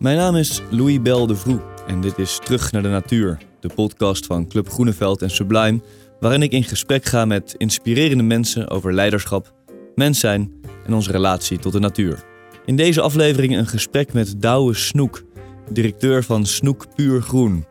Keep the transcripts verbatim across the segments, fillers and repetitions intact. Mijn naam is Louis Bel de en dit is Terug naar de Natuur, de podcast van Club Groeneveld en Sublime, waarin ik in gesprek ga met inspirerende mensen over leiderschap, mens zijn en onze relatie tot de natuur. In deze aflevering een gesprek met Douwe Snoek, directeur van Snoek Puur Groen.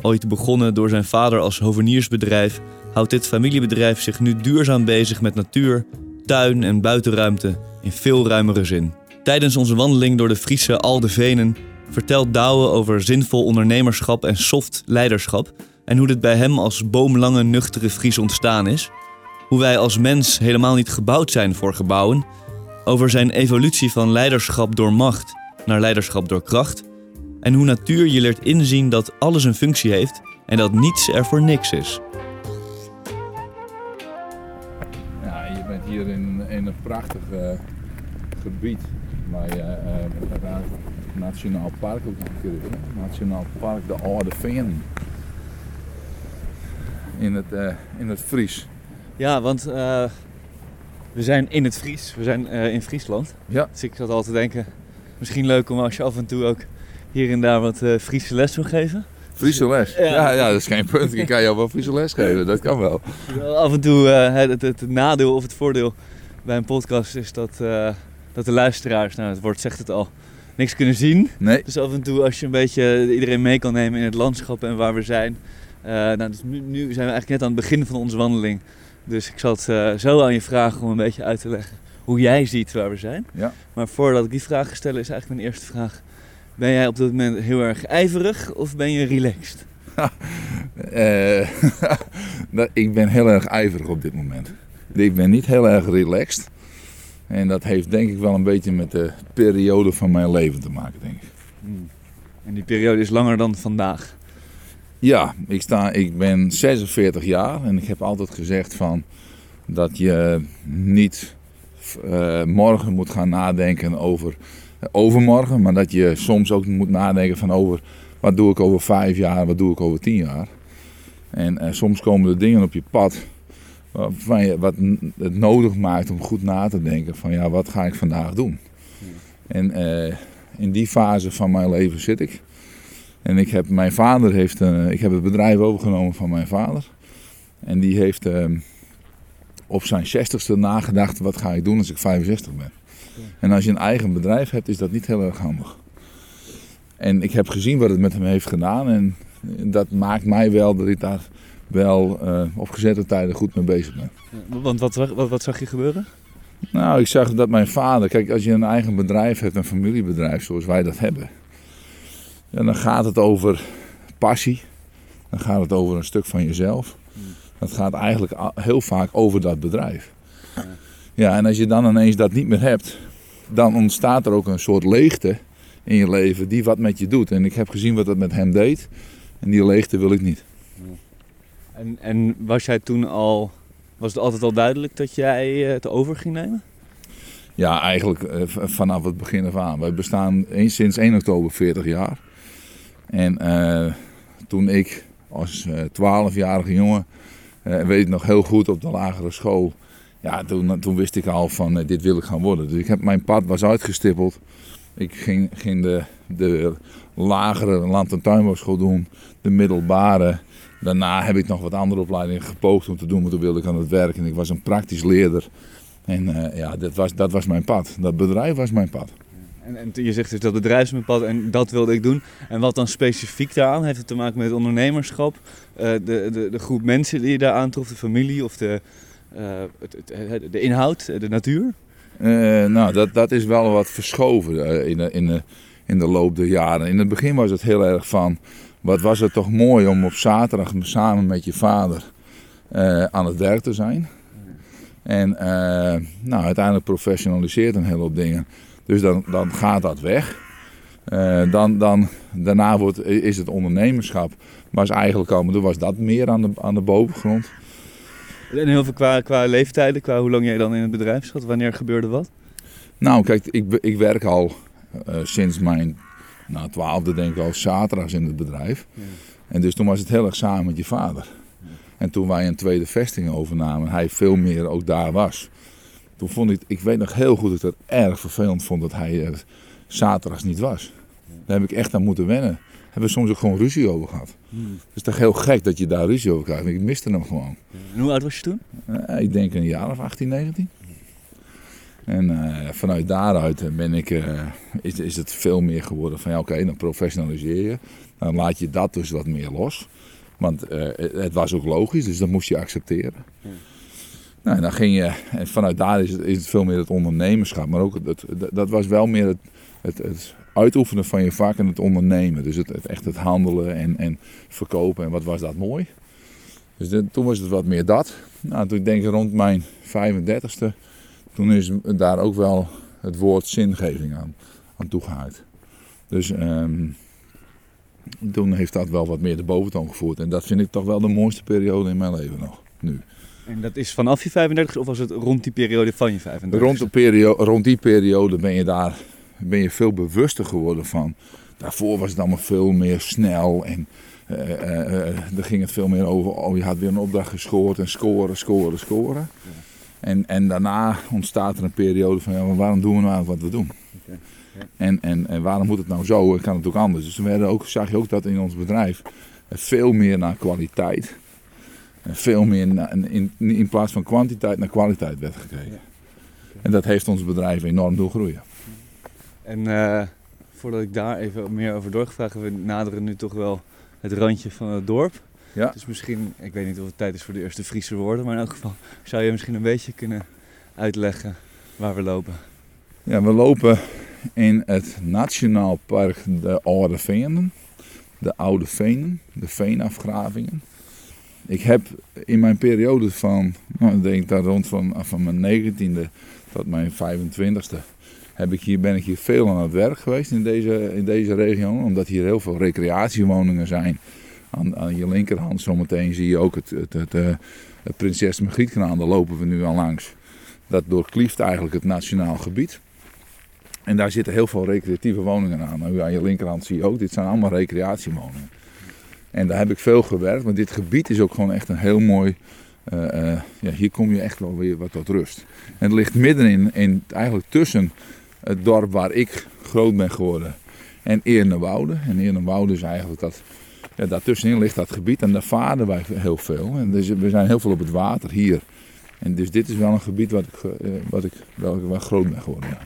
Ooit begonnen door zijn vader als hoveniersbedrijf, houdt dit familiebedrijf zich nu duurzaam bezig met natuur, tuin en buitenruimte in veel ruimere zin. Tijdens onze wandeling door de Friese Alde Venen vertelt Douwe over zinvol ondernemerschap en soft leiderschap en hoe dit bij hem als boomlange nuchtere Fries ontstaan is. Hoe wij als mens helemaal niet gebouwd zijn voor gebouwen. Over zijn evolutie van leiderschap door macht naar leiderschap door kracht. En hoe natuur je leert inzien dat alles een functie heeft en dat niets er voor niks is. Ja, je bent hier in, in een prachtig uh, gebied bij uh, uh, het Nationaal Park ook gekregen. Nationaal Park de Oude Venen. In het, uh, in het Fries. Ja, want uh, we zijn in het Fries. We zijn uh, in Friesland. Ja. Dus ik zat al te denken, misschien leuk om als je af en toe ook hier en daar wat uh, Friese les wil geven. Friese les? Ja. Ja, ja, dat is geen punt. Ik kan jou wel Friese les geven, dat kan wel. Af en toe, uh, het, het, het nadeel of het voordeel bij een podcast is dat, uh, dat de luisteraars, nou het woord zegt het al, niks kunnen zien. Nee. Dus af en toe als je een beetje iedereen mee kan nemen in het landschap en waar we zijn. Uh, nou, dus nu, nu zijn we eigenlijk net aan het begin van onze wandeling. Dus ik zat uh, zo aan je vragen om een beetje uit te leggen hoe jij ziet waar we zijn. Ja. Maar voordat ik die vraag ga stellen is eigenlijk mijn eerste vraag. Ben jij op dat moment heel erg ijverig of ben je relaxed? uh, ik ben heel erg ijverig op dit moment. Ik ben niet heel erg relaxed. En dat heeft denk ik wel een beetje met de periode van mijn leven te maken, denk ik. Hmm. En die periode is langer dan vandaag? Ja, ik, sta, ik ben zesenveertig jaar en ik heb altijd gezegd van dat je niet uh, morgen moet gaan nadenken over overmorgen, maar dat je soms ook moet nadenken van over wat doe ik over vijf jaar, wat doe ik over tien jaar. En uh, soms komen er dingen op je pad waarvan je, wat het nodig maakt om goed na te denken van ja, wat ga ik vandaag doen? En uh, in die fase van mijn leven zit ik. En ik heb, mijn vader heeft, uh, ik heb het bedrijf overgenomen van mijn vader. En die heeft uh, op zijn zestigste nagedacht, wat ga ik doen als ik vijfenzestig ben. Ja. En als je een eigen bedrijf hebt, is dat niet heel erg handig. En ik heb gezien wat het met hem heeft gedaan. En dat maakt mij wel dat ik daar wel uh, op gezette tijden goed mee bezig ben. Ja, want wat, wat, wat zag je gebeuren? Nou, ik zag dat mijn vader, kijk, als je een eigen bedrijf hebt, een familiebedrijf zoals wij dat hebben. Ja, dan gaat het over passie, dan gaat het over een stuk van jezelf. Dat gaat eigenlijk heel vaak over dat bedrijf. Ja, en als je dan ineens dat niet meer hebt, dan ontstaat er ook een soort leegte in je leven die wat met je doet. En ik heb gezien wat dat met hem deed en die leegte wil ik niet. En, en was jij toen al, was het altijd al duidelijk dat jij het over ging nemen? Ja, eigenlijk uh, vanaf het begin af aan. Wij bestaan sinds één oktober veertig jaar. En uh, toen ik als uh, twaalfjarige jongen, uh, weet ik nog heel goed op de lagere school. Ja, toen, toen wist ik al van uh, dit wil ik gaan worden. Dus ik heb, mijn pad was uitgestippeld. Ik ging, ging de, de lagere land- en tuinbouwschool doen, de middelbare. Daarna heb ik nog wat andere opleidingen gepoogd om te doen, maar toen wilde ik aan het werk. En ik was een praktisch leerder. En uh, ja, dat was, dat was mijn pad. Dat bedrijf was mijn pad. En, en je zegt dus dat bedrijf is mijn pad en dat wilde ik doen. En wat dan specifiek daaraan? Heeft het te maken met het ondernemerschap? Uh, de, de, de groep mensen die je daar aantrof? De familie of de, uh, het, het, de inhoud, de natuur? Uh, nou, dat, dat is wel wat verschoven in de, in, de, in de loop der jaren. In het begin was het heel erg van, wat was het toch mooi om op zaterdag samen met je vader uh, aan het werk te zijn. En uh, nou, uiteindelijk professionaliseert een hele hoop dingen. Dus dan, dan gaat dat weg. Uh, dan, dan, daarna wordt, is het ondernemerschap. Was eigenlijk al, maar toen was dat meer aan de, aan de bovengrond. En heel veel qua, qua leeftijden, qua hoe lang jij dan in het bedrijf zat? Wanneer gebeurde wat? Nou, kijk, ik, ik werk al uh, sinds mijn nou, twaalfde, denk ik al, zaterdags in het bedrijf. Ja. En dus toen was het heel erg samen met je vader. En toen wij een tweede vesting overnamen en hij veel meer ook daar was. Toen vond ik, ik weet nog heel goed dat ik het erg vervelend vond dat hij er zaterdags niet was. Daar heb ik echt aan moeten wennen. Daar hebben we soms ook gewoon ruzie over gehad. Hmm. Het is toch heel gek dat je daar ruzie over krijgt. Ik miste hem gewoon. En hoe oud was je toen? Uh, ik denk een jaar of achttien, negentien. En uh, vanuit daaruit ben ik, uh, is, is het veel meer geworden van ja oké, okay, dan professionaliseer je. Dan laat je dat dus wat meer los. Want uh, het was ook logisch, dus dat moest je accepteren. Ja. Nou, en dan ging je, en vanuit daar is het, is het veel meer het ondernemerschap. Maar ook het, het, dat was wel meer het, het, het uitoefenen van je vak en het ondernemen. Dus het, het, echt het handelen en, en verkopen en wat was dat mooi. Dus de, toen was het wat meer dat. Nou, toen denk ik rond mijn vijfendertigste, toen is daar ook wel het woord zingeving aan, aan toegehaakt. Dus um, toen heeft dat wel wat meer de boventoon gevoerd. En dat vind ik toch wel de mooiste periode in mijn leven nog, nu. En dat is vanaf je vijfendertigste of was het rond die periode van je vijfendertigste? Rond, de periode, rond die periode ben je daar ben je veel bewuster geworden van. Daarvoor was het allemaal veel meer snel en uh, uh, uh, er ging het veel meer over. Oh, je had weer een opdracht gescoord en scoren, scoren, scoren. Ja. En, en daarna ontstaat er een periode van ja, maar waarom doen we nou wat we doen? Okay. Ja. En, en, en waarom moet het nou zo? Kan het ook anders? Dus we ook, zag je ook dat in ons bedrijf veel meer naar kwaliteit. En veel meer na, in, in plaats van kwantiteit naar kwaliteit werd gekeken. Ja. Okay. En dat heeft ons bedrijf enorm doen groeien. En uh, voordat ik daar even meer over doorgevraagd heb, we naderen nu toch wel het randje van het dorp. Ja. Dus misschien, ik weet niet of het tijd is voor de eerste Friese woorden, maar in elk geval zou je misschien een beetje kunnen uitleggen waar we lopen. Ja, we lopen in het Nationaal Park de Oude Venen. De Oude Venen, de veenafgravingen. Ik heb in mijn periode van, nou, ik denk daar rond van, van mijn negentiende tot mijn vijfentwintigste, heb ik hier, ben ik hier veel aan het werk geweest in deze, in deze regio. Omdat hier heel veel recreatiewoningen zijn. Aan, aan je linkerhand zometeen zie je ook het, het, het, het, het Prinses Magrietkanaal, daar lopen we nu al langs. Dat doorklieft eigenlijk het nationaal gebied. En daar zitten heel veel recreatieve woningen aan. Nou, aan je linkerhand zie je ook, dit zijn allemaal recreatiewoningen. En daar heb ik veel gewerkt, want dit gebied is ook gewoon echt een heel mooi... Uh, uh, ja, hier kom je echt wel weer wat tot rust. En het ligt midden in, in eigenlijk tussen het dorp waar ik groot ben geworden en Eernewoude. En Eernewoude is eigenlijk dat... Ja, daartussenin ligt dat gebied en daar varen wij heel veel. En dus, we zijn heel veel op het water hier. En dus dit is wel een gebied wat ik, uh, wat ik, wel, wel groot ben geworden. Ja.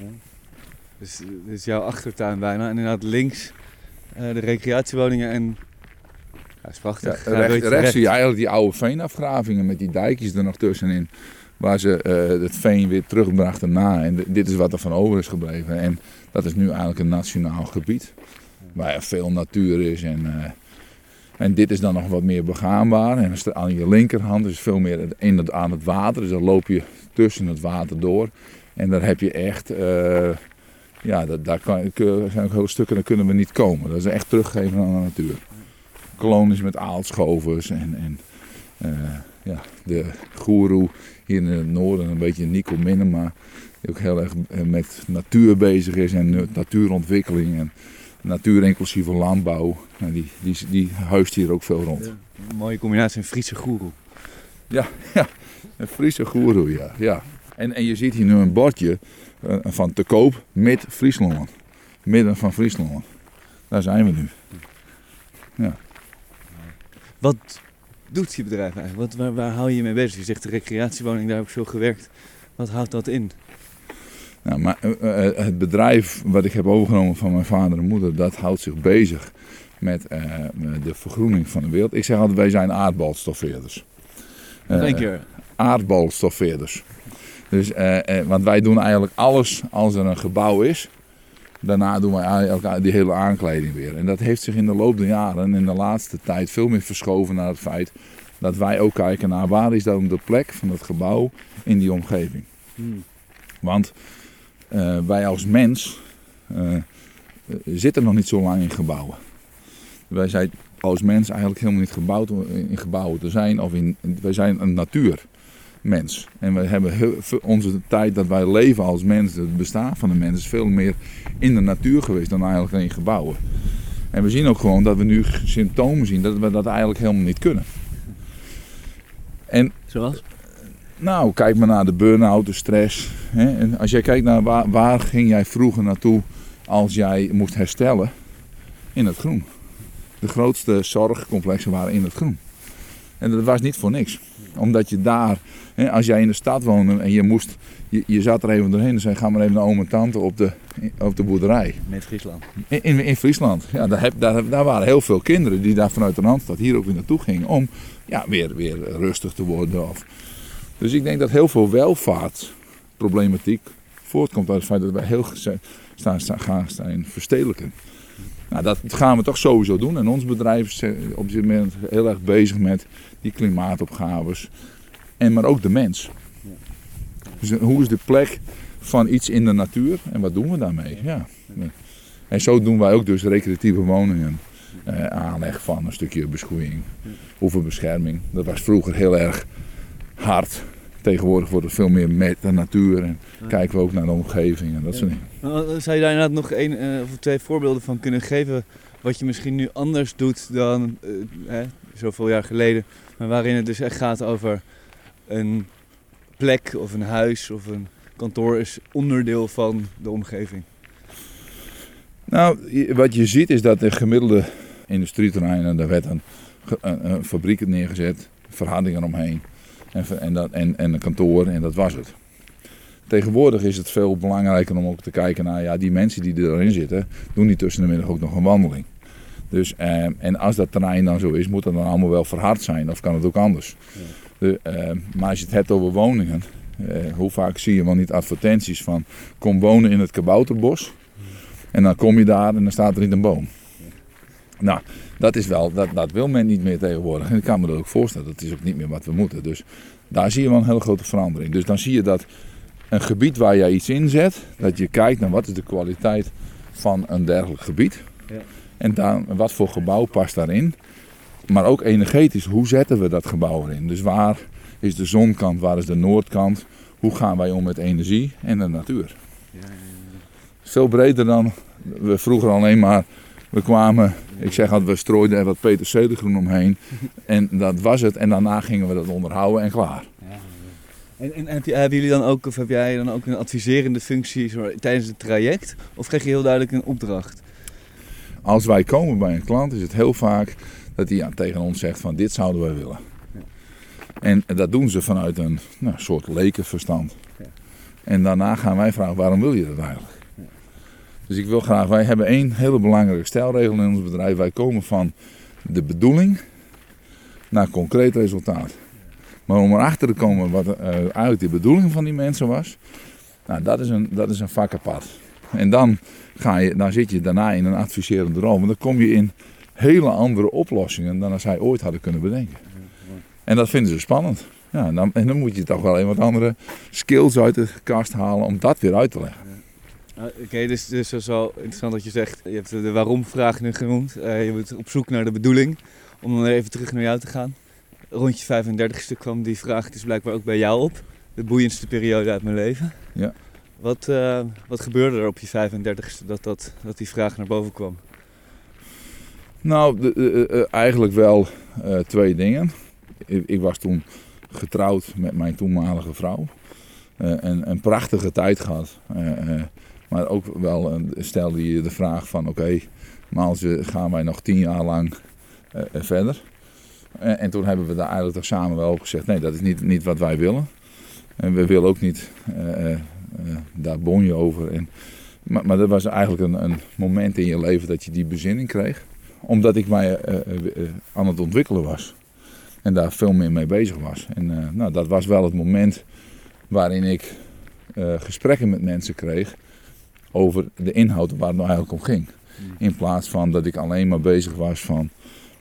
Dus dit is jouw achtertuin bijna. En inderdaad links uh, de recreatiewoningen en... Dat is prachtig. Ja, recht, recht, recht zie je eigenlijk die oude veenafgravingen met die dijkjes er nog tussenin. Waar ze uh, het veen weer terugbrachten na. En d- dit is wat er van over is gebleven. En dat is nu eigenlijk een nationaal gebied. Waar er veel natuur is. En, uh, en dit is dan nog wat meer begaanbaar. En aan je linkerhand is veel meer in het, aan het water. Dus dan loop je tussen het water door. En daar heb je echt... Uh, ja, dat, daar kan, zijn ook heel stukken, daar kunnen we niet komen. Dat is echt teruggeven aan de natuur. Kolonies met aalschovers en, en uh, ja, de goeroe hier in het noorden, een beetje Nico Minema, die ook heel erg met natuur bezig is en natuurontwikkeling en natuurinclusieve landbouw. Nou, die, die, die huist hier ook veel rond. Een mooie combinatie, een Friese goeroe. Ja, ja, een Friese goeroe, ja. ja. En, en je ziet hier nu een bordje uh, van te koop met Friesland, midden van Friesland. Daar zijn we nu. Ja. Wat doet je bedrijf eigenlijk? Wat, waar, waar hou je je mee bezig? Je zegt de recreatiewoning, daar heb ik veel gewerkt. Wat houdt dat in? Nou, maar, uh, het bedrijf wat ik heb overgenomen van mijn vader en moeder, dat houdt zich bezig met uh, de vergroening van de wereld. Ik zeg altijd, wij zijn aardbalstoffeerders. Uh, Eén keer. Aardbalstoffeerders. Dus, uh, uh, want wij doen eigenlijk alles als er een gebouw is. Daarna doen wij die hele aankleding weer. En dat heeft zich in de loop der jaren en in de laatste tijd veel meer verschoven naar het feit dat wij ook kijken naar waar is dan de plek van het gebouw in die omgeving. Hmm. Want uh, wij als mens uh, zitten nog niet zo lang in gebouwen. Wij zijn als mens eigenlijk helemaal niet gebouwd om in gebouwen te zijn. Of in, wij zijn een natuurmens. En we hebben heel, onze tijd dat wij leven als mens, het bestaan van de mens, is veel meer in de natuur geweest dan eigenlijk in gebouwen. En we zien ook gewoon dat we nu symptomen zien dat we dat eigenlijk helemaal niet kunnen. En, zoals? Nou, kijk maar naar de burn-out, de stress. Hè? En als jij kijkt naar waar, waar ging jij vroeger naartoe als jij moest herstellen, in het groen. De grootste zorgcomplexen waren in het groen. En dat was niet voor niks. Omdat je daar, hè, als jij in de stad woonde en je moest, je, je zat er even doorheen en zei, ga maar even naar oom en tante op de, op de boerderij. Met Friesland. In, in, in Friesland. Ja, daar, heb, daar, daar waren heel veel kinderen die daar vanuit de Randstad hier ook weer naartoe gingen om ja, weer, weer rustig te worden. Of. Dus ik denk dat heel veel welvaartsproblematiek voortkomt uit het feit dat wij heel staan, gaan zijn verstedelijken. Nou, dat gaan we toch sowieso doen. En ons bedrijf is op dit moment heel erg bezig met die klimaatopgaves. En maar ook de mens. Dus hoe is de plek van iets in de natuur en wat doen we daarmee? Ja. En zo doen wij ook dus recreatieve woningen. Eh, aanleg van een stukje beschoeiing, oeverbescherming. Dat was vroeger heel erg hard. Tegenwoordig wordt het veel meer met de natuur en kijken we ook naar de omgeving en dat soort dingen. Zou je daar inderdaad nog één uh, of twee voorbeelden van kunnen geven wat je misschien nu anders doet dan uh, hè, zoveel jaar geleden, maar waarin het dus echt gaat over een plek of een huis of een kantoor is onderdeel van de omgeving? Nou, wat je ziet is dat de gemiddelde industrieterreinen, daar werd een, een, een fabriek neergezet, verharding eromheen. En, dat, en, en een kantoor en dat was het. Tegenwoordig is het veel belangrijker om ook te kijken naar ja, die mensen die erin zitten, doen die tussen de middag ook nog een wandeling. Dus, eh, en als dat terrein dan zo is, moet dat dan allemaal wel verhard zijn of kan het ook anders. Ja. De, eh, maar als je het hebt over woningen, eh, hoe vaak zie je wel niet advertenties van kom wonen in het kabouterbos en dan kom je daar en dan staat er niet een boom. Nou, dat is wel, dat, dat wil men niet meer tegenwoordig. En ik kan me dat ook voorstellen, dat is ook niet meer wat we moeten. Dus daar zie je wel een hele grote verandering. Dus dan zie je dat een gebied waar jij iets inzet, dat je kijkt naar wat is de kwaliteit van een dergelijk gebied. Ja. En dan, wat voor gebouw past daarin. Maar ook energetisch, hoe zetten we dat gebouw erin? Dus waar is de zonkant, waar is de noordkant? Hoe gaan wij om met energie en de natuur? Ja, ja, ja. Veel breder dan we vroeger alleen maar. We kwamen, ik zeg altijd, we strooiden er wat peterseliegroen omheen en dat was het. En daarna gingen we dat onderhouden en klaar. Ja, ja. En, en heb je, hebben jullie dan ook, of heb jij dan ook een adviserende functie sorry, tijdens het traject? Of krijg je heel duidelijk een opdracht? Als wij komen bij een klant is het heel vaak dat hij ja, tegen ons zegt van dit zouden wij willen. Ja. En dat doen ze vanuit een nou, soort lekenverstand. Ja. En daarna gaan wij vragen waarom wil je dat eigenlijk? Dus ik wil graag, wij hebben één hele belangrijke stijlregel in ons bedrijf. Wij komen van de bedoeling naar concreet resultaat. Maar om erachter te komen wat uh, eigenlijk de bedoeling van die mensen was, nou, dat is een, dat is een vak apart. En dan, ga je, dan zit je daarna in een adviserende rol. Want dan kom je in hele andere oplossingen dan als zij ooit hadden kunnen bedenken. En dat vinden ze spannend. Ja, en, dan, en dan moet je toch wel even wat andere skills uit de kast halen om dat weer uit te leggen. Oké, okay, dus, dus dat is wel interessant dat je zegt, je hebt de waarom-vraag nu genoemd. Uh, je bent op zoek naar de bedoeling, om dan even terug naar jou te gaan. Rondje vijfendertigste kwam die vraag dus blijkbaar ook bij jou op. De boeiendste periode uit mijn leven. Ja. Wat, uh, wat gebeurde er op je vijfendertigste dat, dat, dat die vraag naar boven kwam? Nou, de, de, de, eigenlijk wel uh, twee dingen. Ik, ik was toen getrouwd met mijn toenmalige vrouw. Uh, en een prachtige tijd gehad. Uh, uh, Maar ook wel stelde je de vraag van oké, okay, maar gaan wij nog tien jaar lang uh, verder? En, en toen hebben we daar eigenlijk toch samen wel op gezegd, nee, dat is niet, niet wat wij willen. En we willen ook niet, uh, uh, daar bon je over. En, maar, maar dat was eigenlijk een, een moment in je leven dat je die bezinning kreeg. Omdat ik mij uh, uh, uh, aan het ontwikkelen was. En daar veel meer mee bezig was. En uh, nou, dat was wel het moment waarin ik uh, gesprekken met mensen kreeg. Over de inhoud waar het nou eigenlijk om ging. In plaats van dat ik alleen maar bezig was van,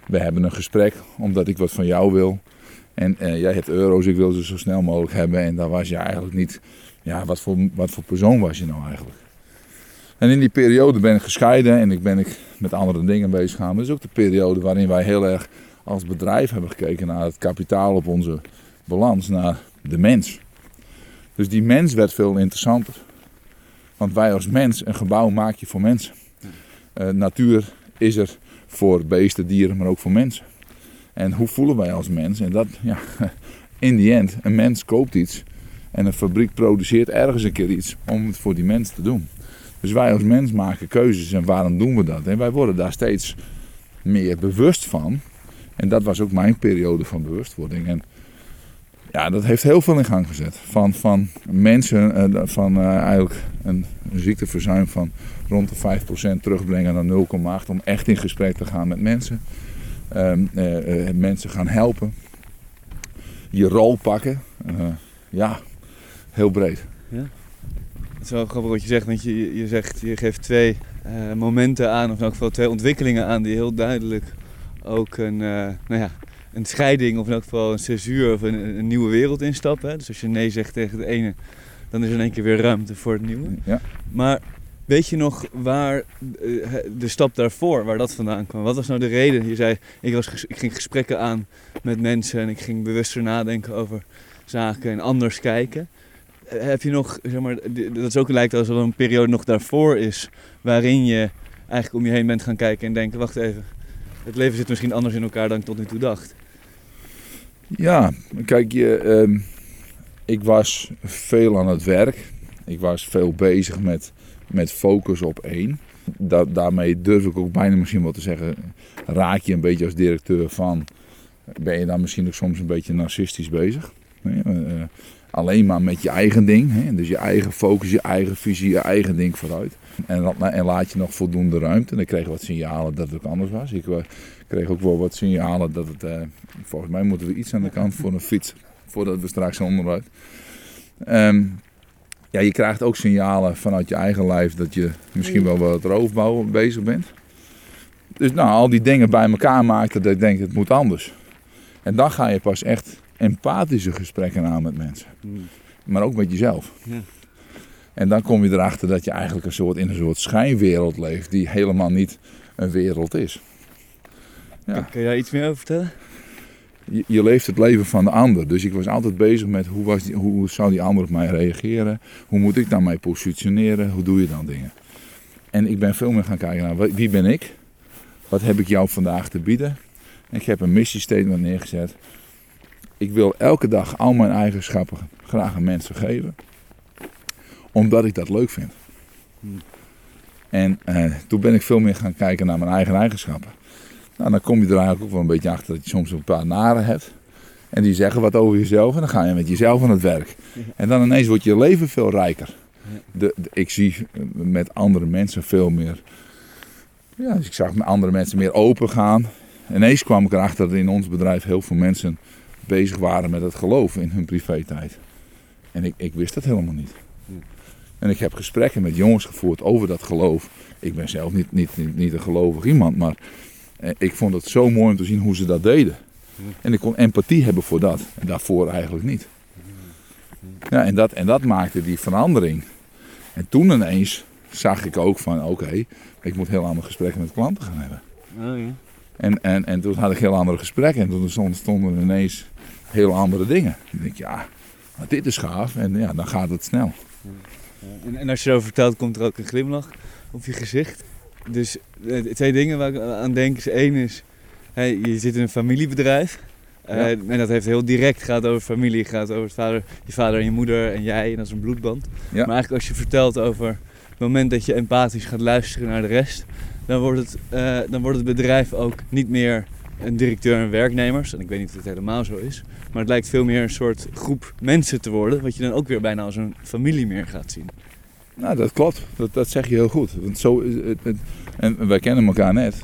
we hebben een gesprek omdat ik wat van jou wil. En eh, jij hebt euro's, ik wil ze zo snel mogelijk hebben. En daar was je eigenlijk niet, ja, wat voor, wat voor persoon was je nou eigenlijk? En in die periode ben ik gescheiden en ik ben ik met andere dingen bezig gaan. Maar dat is ook de periode waarin wij heel erg als bedrijf hebben gekeken naar het kapitaal op onze balans, naar de mens. Dus die mens werd veel interessanter. Want wij als mens, een gebouw maak je voor mensen. Uh, natuur is er voor beesten, dieren, maar ook voor mensen. En hoe voelen wij als mens? En dat, ja, in the end, een mens koopt iets en een fabriek produceert ergens een keer iets om het voor die mens te doen. Dus wij als mens maken keuzes en waarom doen we dat? En wij worden daar steeds meer bewust van. En dat was ook mijn periode van bewustwording. En ja, dat heeft heel veel in gang gezet. Van, van mensen, van uh, eigenlijk een ziekteverzuim van rond de vijf procent terugbrengen naar nul komma acht. Om echt in gesprek te gaan met mensen. Um, uh, uh, mensen gaan helpen. Je rol pakken. Uh, ja, heel breed. Ja. Het is wel grappig wat je zegt. Want je, je zegt, je geeft twee uh, momenten aan. Of in elk geval twee ontwikkelingen aan die heel duidelijk ook een... Uh, nou ja, een scheiding of in elk geval een césuur of een, een nieuwe wereld instappen. Dus als je nee zegt tegen het ene, dan is er in één keer weer ruimte voor het nieuwe. Ja. Maar weet je nog waar de stap daarvoor, waar dat vandaan kwam? Wat was nou de reden? Je zei, ik, was, ik ging gesprekken aan met mensen en ik ging bewuster nadenken over zaken en anders kijken. Heb je nog, zeg maar, dat is ook lijkt alsof er een periode nog daarvoor is, waarin je eigenlijk om je heen bent gaan kijken en denken, wacht even, het leven zit misschien anders in elkaar dan ik tot nu toe dacht. Ja, kijk, je, eh, ik was veel aan het werk. Ik was veel bezig met, met focus op één. Da- daarmee durf ik ook bijna misschien wel te zeggen, raak je een beetje als directeur van, ben je dan misschien ook soms een beetje narcistisch bezig. Nee, eh, alleen maar met je eigen ding. Hè? Dus je eigen focus, je eigen visie, je eigen ding vooruit. En, en laat je nog voldoende ruimte. En ik kreeg wat signalen dat het ook anders was. Ik, Ik kreeg ook wel wat signalen dat het, eh, volgens mij moeten we iets aan de kant voor een fiets, voordat we straks onderuit. Um, ja, je krijgt ook signalen vanuit je eigen lijf dat je misschien wel wat roofbouw bezig bent. Dus nou, al die dingen bij elkaar maakten dat ik denk, het moet anders. En dan ga je pas echt empathische gesprekken aan met mensen. Maar ook met jezelf. Ja. En dan kom je erachter dat je eigenlijk een soort, in een soort schijnwereld leeft die helemaal niet een wereld is. Ja. Kun je daar iets meer over vertellen? Je, je leeft het leven van de ander. Dus ik was altijd bezig met hoe, was die, hoe zou die ander op mij reageren? Hoe moet ik dan mij positioneren? Hoe doe je dan dingen? En ik ben veel meer gaan kijken naar wie ben ik? Wat heb ik jou vandaag te bieden? En ik heb een missiestatement neergezet. Ik wil elke dag al mijn eigenschappen graag aan mensen geven. Omdat ik dat leuk vind. En eh, toen ben ik veel meer gaan kijken naar mijn eigen eigenschappen. Nou, dan kom je er eigenlijk ook wel een beetje achter dat je soms een paar naren hebt. En die zeggen wat over jezelf en dan ga je met jezelf aan het werk. En dan ineens wordt je leven veel rijker. De, de, ik zie met andere mensen veel meer... Ja, dus ik zag met andere mensen meer open gaan. Ineens kwam ik erachter dat in ons bedrijf heel veel mensen bezig waren met het geloven in hun privé-tijd. En ik, ik wist dat helemaal niet. En ik heb gesprekken met jongens gevoerd over dat geloof. Ik ben zelf niet, niet, niet, niet een gelovig iemand, maar... Ik vond het zo mooi om te zien hoe ze dat deden. En ik kon empathie hebben voor dat. En daarvoor eigenlijk niet. Ja, en, dat, en dat maakte die verandering. En toen ineens zag ik ook van... Oké, okay, ik moet heel andere gesprekken met klanten gaan hebben. Oh, ja. en, en, en toen had ik heel andere gesprekken. En toen ontstonden ineens heel andere dingen. Ik denk, ja, maar dit is gaaf. En ja, dan gaat het snel. En, en als je erover vertelt, komt er ook een glimlach op je gezicht. Dus twee dingen waar ik aan denk is, één is, hey, je zit in een familiebedrijf uh, ja. En dat heeft heel direct, gaat over familie, gaat over het vader, je vader en je moeder en jij en dat is een bloedband. Ja. Maar eigenlijk als je vertelt over het moment dat je empathisch gaat luisteren naar de rest, dan wordt het, uh, dan wordt het bedrijf ook niet meer een directeur en werknemers, en ik weet niet of het helemaal zo is, maar het lijkt veel meer een soort groep mensen te worden, wat je dan ook weer bijna als een familie meer gaat zien. Nou, dat klopt. Dat, dat zeg je heel goed. Want zo, het, het, en wij kennen elkaar net,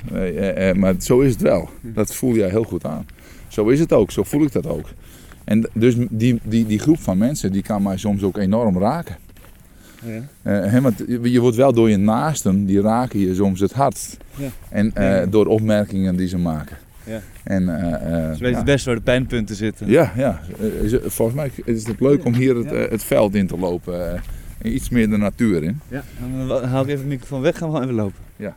maar zo is het wel. Dat voel jij heel goed aan. Zo is het ook, zo voel ik dat ook. En dus die, die, die groep van mensen, die kan mij soms ook enorm raken. Ja. Uh, want je wordt wel door je naasten, die raken je soms het hardst. Ja. En uh, door opmerkingen die ze maken. Ja. En, uh, ze weten ja. best waar de pijnpunten zitten. Ja, ja. Volgens mij is het leuk om hier het, het veld in te lopen. Iets meer de natuur in. Ja, dan haal ik even de microfoon weg, gaan we gewoon even lopen. Ja.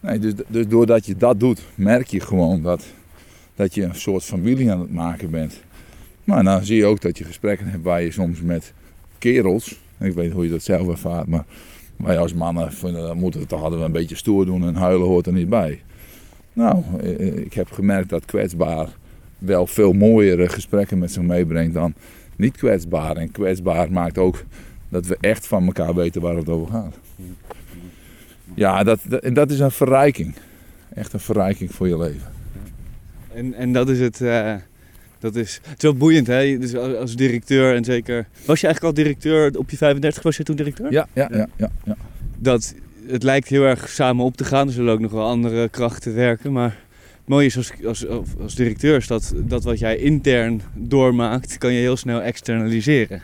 Nee, dus, dus doordat je dat doet, merk je gewoon dat, dat je een soort familie aan het maken bent. Maar dan zie je ook dat je gesprekken hebt waar je soms met kerels, ik weet niet hoe je dat zelf ervaart, maar Wij als mannen vinden, moeten we toch hadden we een beetje stoer doen en huilen hoort er niet bij. Nou, ik heb gemerkt dat kwetsbaar wel veel mooiere gesprekken met zich meebrengt dan niet kwetsbaar. En kwetsbaar maakt ook dat we echt van elkaar weten waar het over gaat. Ja, dat, dat, dat is een verrijking. Echt een verrijking voor je leven. En, en dat is het... Uh... Dat is, het is wel boeiend, hè? Dus als directeur en zeker... Was je eigenlijk al directeur op je vijfendertig? Was je toen directeur? Ja, ja, ja, ja, ja. Dat, het lijkt heel erg samen op te gaan. Er zullen ook nog wel andere krachten werken. Maar het mooie is als, als, als directeur is dat, dat wat jij intern doormaakt... kan je heel snel externaliseren.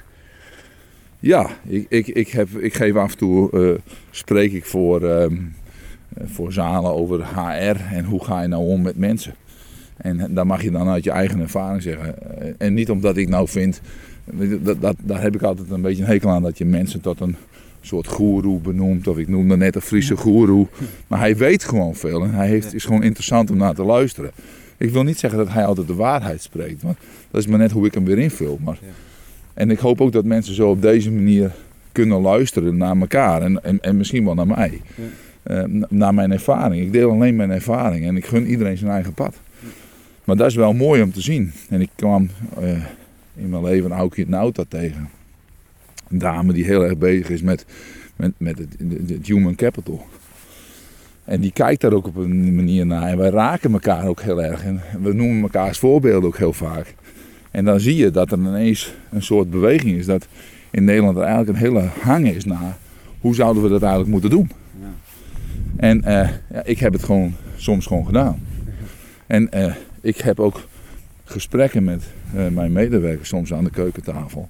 Ja, ik, ik, ik, heb, ik geef af en toe... Uh, spreek ik voor, um, voor zalen over H R en hoe ga je nou om met mensen. En daar mag je dan uit je eigen ervaring zeggen. En niet omdat ik nou vind... Dat, dat, daar heb ik altijd een beetje een hekel aan... dat je mensen tot een soort goeroe benoemt. Of ik noemde net een Friese goeroe. Maar hij weet gewoon veel. En hij heeft, is gewoon interessant om naar te luisteren. Ik wil niet zeggen dat hij altijd de waarheid spreekt. Want dat is maar net hoe ik hem weer invul. Maar, en ik hoop ook dat mensen zo op deze manier... kunnen luisteren naar elkaar. En, en, en misschien wel naar mij. Uh, naar mijn ervaring. Ik deel alleen mijn ervaring. En ik gun iedereen zijn eigen pad. Maar dat is wel mooi om te zien. En ik kwam uh, in mijn leven Haukje Nauta tegen. Een dame die heel erg bezig is met, met, met het, het human capital. En die kijkt daar ook op een manier naar. En wij raken elkaar ook heel erg. En we noemen elkaars voorbeelden ook heel vaak. En dan zie je dat er ineens een soort beweging is. Dat in Nederland er eigenlijk een hele hang is naar. Hoe zouden we dat eigenlijk moeten doen? Ja. En uh, ja, ik heb het gewoon soms gewoon gedaan. En... Uh, Ik heb ook gesprekken met uh, mijn medewerkers soms aan de keukentafel.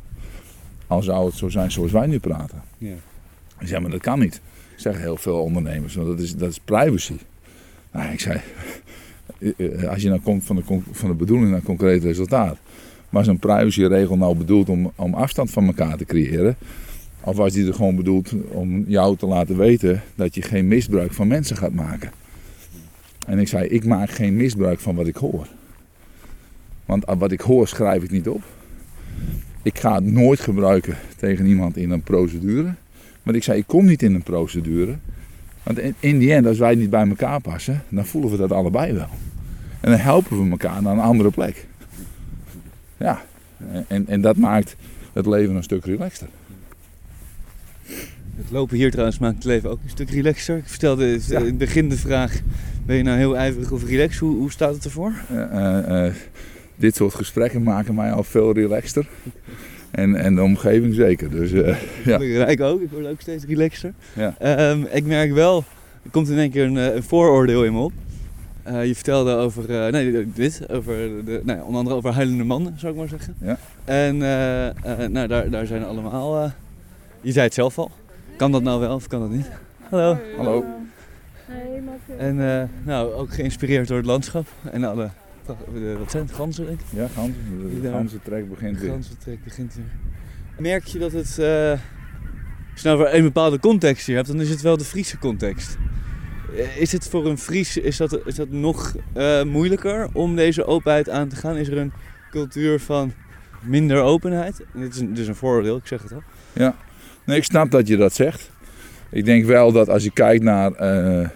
Al zou het zo zijn zoals wij nu praten. Ja. Ik zei, maar dat kan niet. Zeggen heel veel ondernemers, want dat is, dat is privacy. Nou, ik zei, als je nou komt van de, van de bedoeling naar concreet resultaat. Was een privacyregel nou bedoeld om, om afstand van elkaar te creëren? Of was die er gewoon bedoeld om jou te laten weten dat je geen misbruik van mensen gaat maken? En ik zei, ik maak geen misbruik van wat ik hoor. Want wat ik hoor schrijf ik niet op. Ik ga het nooit gebruiken tegen iemand in een procedure. Maar ik zei, ik kom niet in een procedure. Want in die end, als wij niet bij elkaar passen, dan voelen we dat allebei wel. En dan helpen we elkaar naar een andere plek. Ja, en, en dat maakt het leven een stuk relaxter. Het lopen hier trouwens maakt het leven ook een stuk relaxter. Ik vertelde ja. in het begin de vraag... Ben je nou heel ijverig of relaxed? Hoe, hoe staat het ervoor? Uh, uh, uh, dit soort gesprekken maken mij al veel relaxter. En, en de omgeving zeker. Dus, uh, ja. Ik ook. Ik word ook steeds relaxter. Ja. Uh, um, ik merk wel, er komt in één keer een, een vooroordeel in me op. Uh, je vertelde over, uh, nee, dit, over de, nou, onder andere over huilende mannen, zou ik maar zeggen. Ja. En uh, uh, nou, daar, daar zijn allemaal, uh, je zei het zelf al. Kan dat nou wel of kan dat niet? Hallo. Hallo. En uh, nou, ook geïnspireerd door het landschap en alle, de, wat zijn het, ganzen denk ik? Ja, ganzen. De, de ganzentrek begint weer. De ganzentrek begint weer. Merk je dat het, uh, als je nou voor een bepaalde context hier hebt, dan is het wel de Friese context. Is het voor een Fries, is dat, is dat nog uh, moeilijker om deze openheid aan te gaan? Is er een cultuur van minder openheid? En dit is een, dit is een vooroordeel, ik zeg het al. Ja, nee, ik snap dat je dat zegt. Ik denk wel dat als je kijkt naar uh,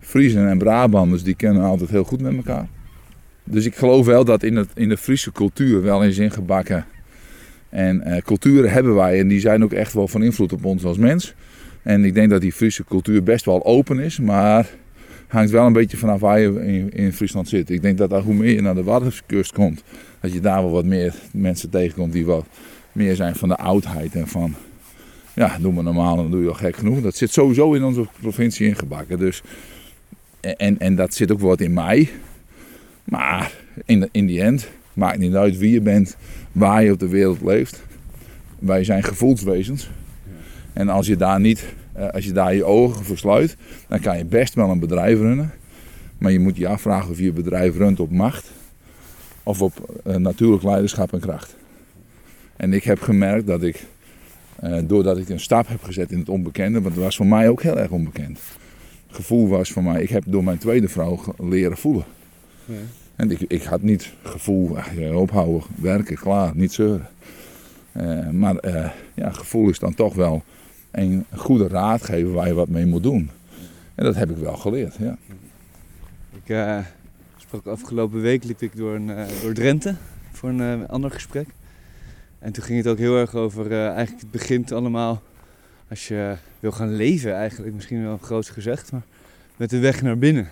Friesen en Brabanders, die kennen altijd heel goed met elkaar. Dus ik geloof wel dat in, het, in de Friese cultuur wel eens ingebakken. En uh, culturen hebben wij en die zijn ook echt wel van invloed op ons als mens. En ik denk dat die Friese cultuur best wel open is, maar hangt wel een beetje vanaf waar je in, in Friesland zit. Ik denk dat daar, hoe meer je naar de Waddenkust komt, dat je daar wel wat meer mensen tegenkomt die wat meer zijn van de oudheid en van... Ja, doe maar normaal, dan doe je al gek genoeg. Dat zit sowieso in onze provincie ingebakken. Dus, en, en dat zit ook wat in mij. Maar in, in die end, maakt niet uit wie je bent, waar je op de wereld leeft. Wij zijn gevoelswezens. En als je daar niet, als je daar je ogen voor sluit, dan kan je best wel een bedrijf runnen. Maar je moet je afvragen of je bedrijf runt op macht. Of op uh, natuurlijk leiderschap en kracht. En ik heb gemerkt dat ik... Uh, doordat ik een stap heb gezet in het onbekende, want het was voor mij ook heel erg onbekend. Het gevoel was voor mij, ik heb door mijn tweede vrouw leren voelen. Ja. En ik, ik had niet gevoel, ach, ophouden, werken, klaar, niet zeuren. Uh, maar uh, ja, gevoel is dan toch wel een goede raad geven waar je wat mee moet doen. En dat heb ik wel geleerd, ja. Ik uh, sprak afgelopen week, liep ik door, een, uh, door Drenthe voor een uh, ander gesprek. En toen ging het ook heel erg over, uh, eigenlijk het begint allemaal als je wil gaan leven eigenlijk, misschien wel groots gezegd, maar met de weg naar binnen.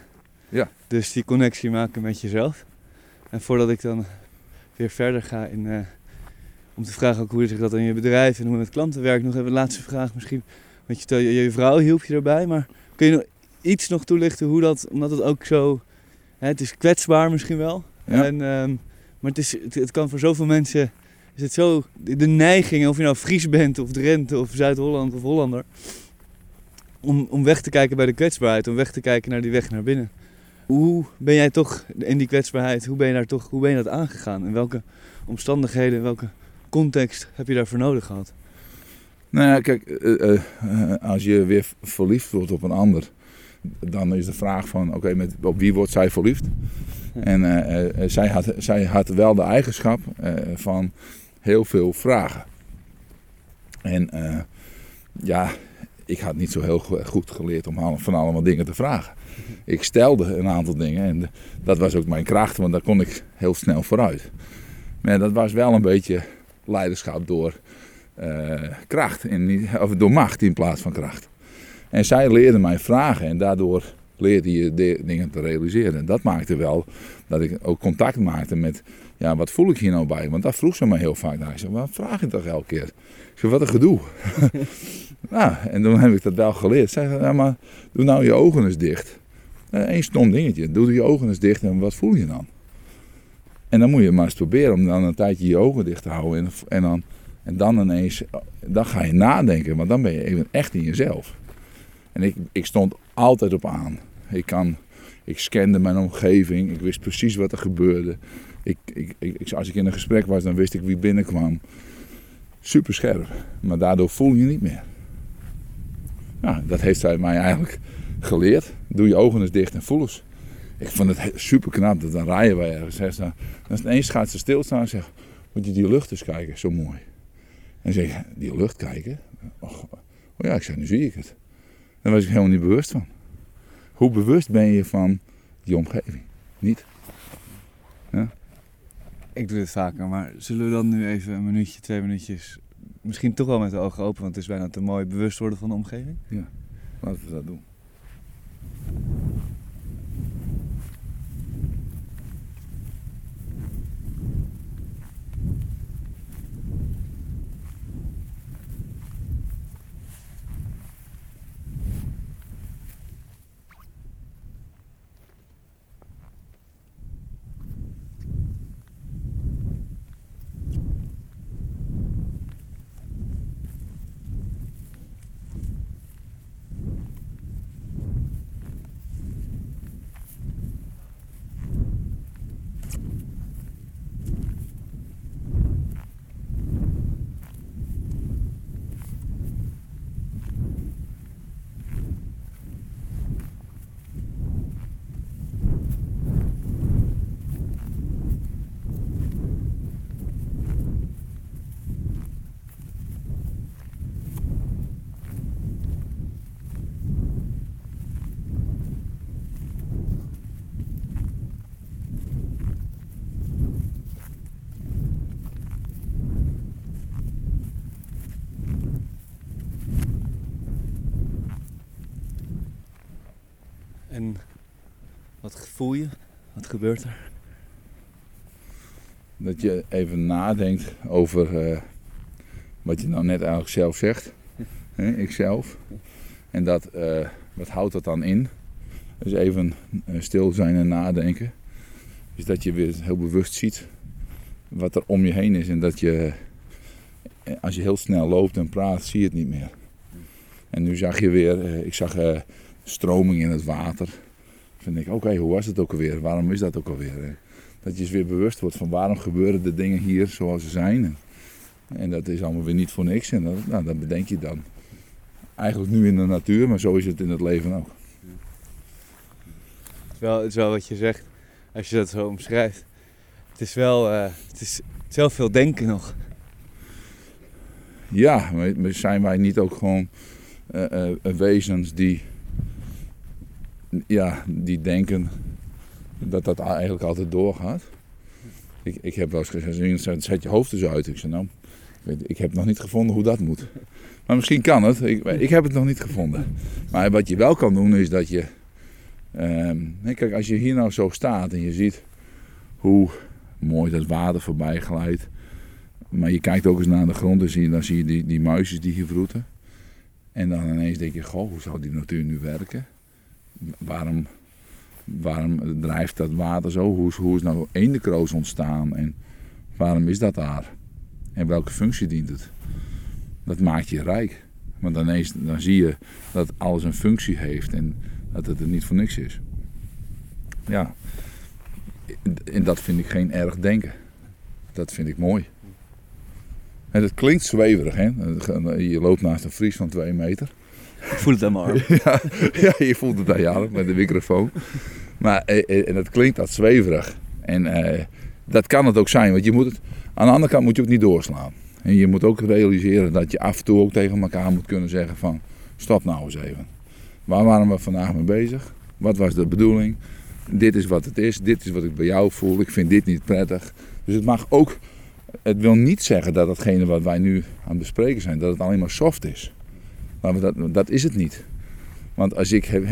Ja. Dus die connectie maken met jezelf. En voordat ik dan weer verder ga in, uh, om te vragen ook hoe je zich dat in je bedrijf en hoe je met klanten werkt, nog even een laatste vraag misschien. Want je, stel, je, je vrouw hielp je daarbij, maar kun je nog iets nog toelichten hoe dat, omdat het ook zo, hè, het is kwetsbaar misschien wel. Ja. En, um, maar het, is, het, het kan voor zoveel mensen, is het zo, de neiging, of je nou Fries bent of Drenthe of Zuid-Holland of Hollander, om, om weg te kijken bij de kwetsbaarheid, om weg te kijken naar die weg naar binnen. Hoe ben jij toch in die kwetsbaarheid, hoe ben je daar toch, hoe ben je dat aangegaan? En welke omstandigheden, welke context heb je daarvoor nodig gehad? Nou ja, kijk, uh, uh, uh, als je weer verliefd wordt op een ander, dan is de vraag van, oké, okay, met op wie wordt zij verliefd? Ja. En uh, uh, zij, had, zij had wel de eigenschap uh, van heel veel vragen. En uh, ja, ik had niet zo heel goed geleerd om van allemaal dingen te vragen. Ik stelde een aantal dingen en dat was ook mijn kracht, want daar kon ik heel snel vooruit. Maar dat was wel een beetje leiderschap door uh, kracht, in, of door macht in plaats van kracht. En zij leerde mij vragen en daardoor leerde je de dingen te realiseren. En dat maakte wel dat ik ook contact maakte met, ja, wat voel ik hier nou bij? Want dat vroeg ze mij heel vaak naar. Ik zei, wat vraag je toch elke keer? Ik zei, wat een gedoe. Nou, en toen heb ik dat wel geleerd. Zij zei, nou, maar doe nou je ogen eens dicht. Eén stom dingetje. Doe je ogen eens dicht en wat voel je dan? En dan moet je maar eens proberen om dan een tijdje je ogen dicht te houden. En, en, dan, en dan ineens, dan ga je nadenken, want dan ben je even echt in jezelf. En ik, ik stond altijd op aan. Ik, kan, ik scande mijn omgeving, ik wist precies wat er gebeurde. Ik, ik, ik, als ik in een gesprek was, dan wist ik wie binnenkwam. Super scherp, maar daardoor voel je niet meer. Nou, dat heeft zij mij eigenlijk geleerd. Doe je ogen eens dicht en voel eens. Ik vond het super knap dat dan rijden wij ergens. Dan ineens gaat ze stilstaan en zegt, moet je die lucht eens kijken, zo mooi. En zeg ik, die lucht kijken? Och, oh ja, ik zei, nu zie ik het. Daar was ik helemaal niet bewust van. Hoe bewust ben je van die omgeving? Niet. Ja? Ik doe dit vaker, maar zullen we dan nu even een minuutje, twee minuutjes, misschien toch wel met de ogen open, want het is bijna te mooi, bewust worden van de omgeving? Ja, laten we dat doen. En wat voel je? Wat gebeurt er? Dat je even nadenkt over uh, wat je nou net eigenlijk zelf zegt. He, ikzelf. En dat, uh, wat houdt dat dan in? Dus even uh, stil zijn en nadenken. Dus dat je weer heel bewust ziet wat er om je heen is. En dat je, als je heel snel loopt en praat, zie je het niet meer. En nu zag je weer, uh, ik zag... Uh, stroming in het water. Dan denk ik, oké, okay, hoe was het ook alweer? Waarom is dat ook alweer? Dat je eens weer bewust wordt van waarom gebeuren de dingen hier zoals ze zijn. En dat is allemaal weer niet voor niks. En dat, nou, dat bedenk je dan. Eigenlijk nu in de natuur, maar zo is het in het leven ook. Het is wel, het is wel wat je zegt, als je dat zo omschrijft. Het is wel, uh, het is zelf veel denken nog. Ja, zijn wij niet ook gewoon uh, uh, wezens die, ja, die denken dat dat eigenlijk altijd doorgaat? Ik, ik heb wel eens gezegd, zet je hoofd eens uit. Ik zei, nou, ik heb nog niet gevonden hoe dat moet. Maar misschien kan het. Ik, ik heb het nog niet gevonden. Maar wat je wel kan doen is dat je... Eh, kijk, als je hier nou zo staat en je ziet hoe mooi dat water voorbij glijdt. Maar je kijkt ook eens naar de grond en zie, dan zie je die, die muisjes die hier vroeten. En dan ineens denk je, goh, hoe zou die natuur nu werken? Waarom, waarom drijft dat water zo? Hoe, hoe is nou eendenkroos ontstaan? En waarom is dat daar? En welke functie dient het? Dat maakt je rijk. Want ineens dan zie je dat alles een functie heeft en dat het er niet voor niks is. Ja. En dat vind ik geen erg denken. Dat vind ik mooi. En dat klinkt zweverig, hè? Je loopt naast een Fries van twee meter. Ik voel het aan mijn arm. Ja, ja, je voelt het aan je arm met de microfoon. Maar en dat klinkt dat zweverig. En eh, dat kan het ook zijn. Want je moet het, aan de andere kant moet je ook niet doorslaan. En je moet ook realiseren dat je af en toe ook tegen elkaar moet kunnen zeggen van... Stop nou eens even. Waar waren we vandaag mee bezig? Wat was de bedoeling? Dit is wat het is. Dit is wat ik bij jou voel. Ik vind dit niet prettig. Dus het mag ook... Het wil niet zeggen dat datgene wat wij nu aan het bespreken zijn, dat het alleen maar soft is. Maar dat, dat is het niet. Want als ik... Heb,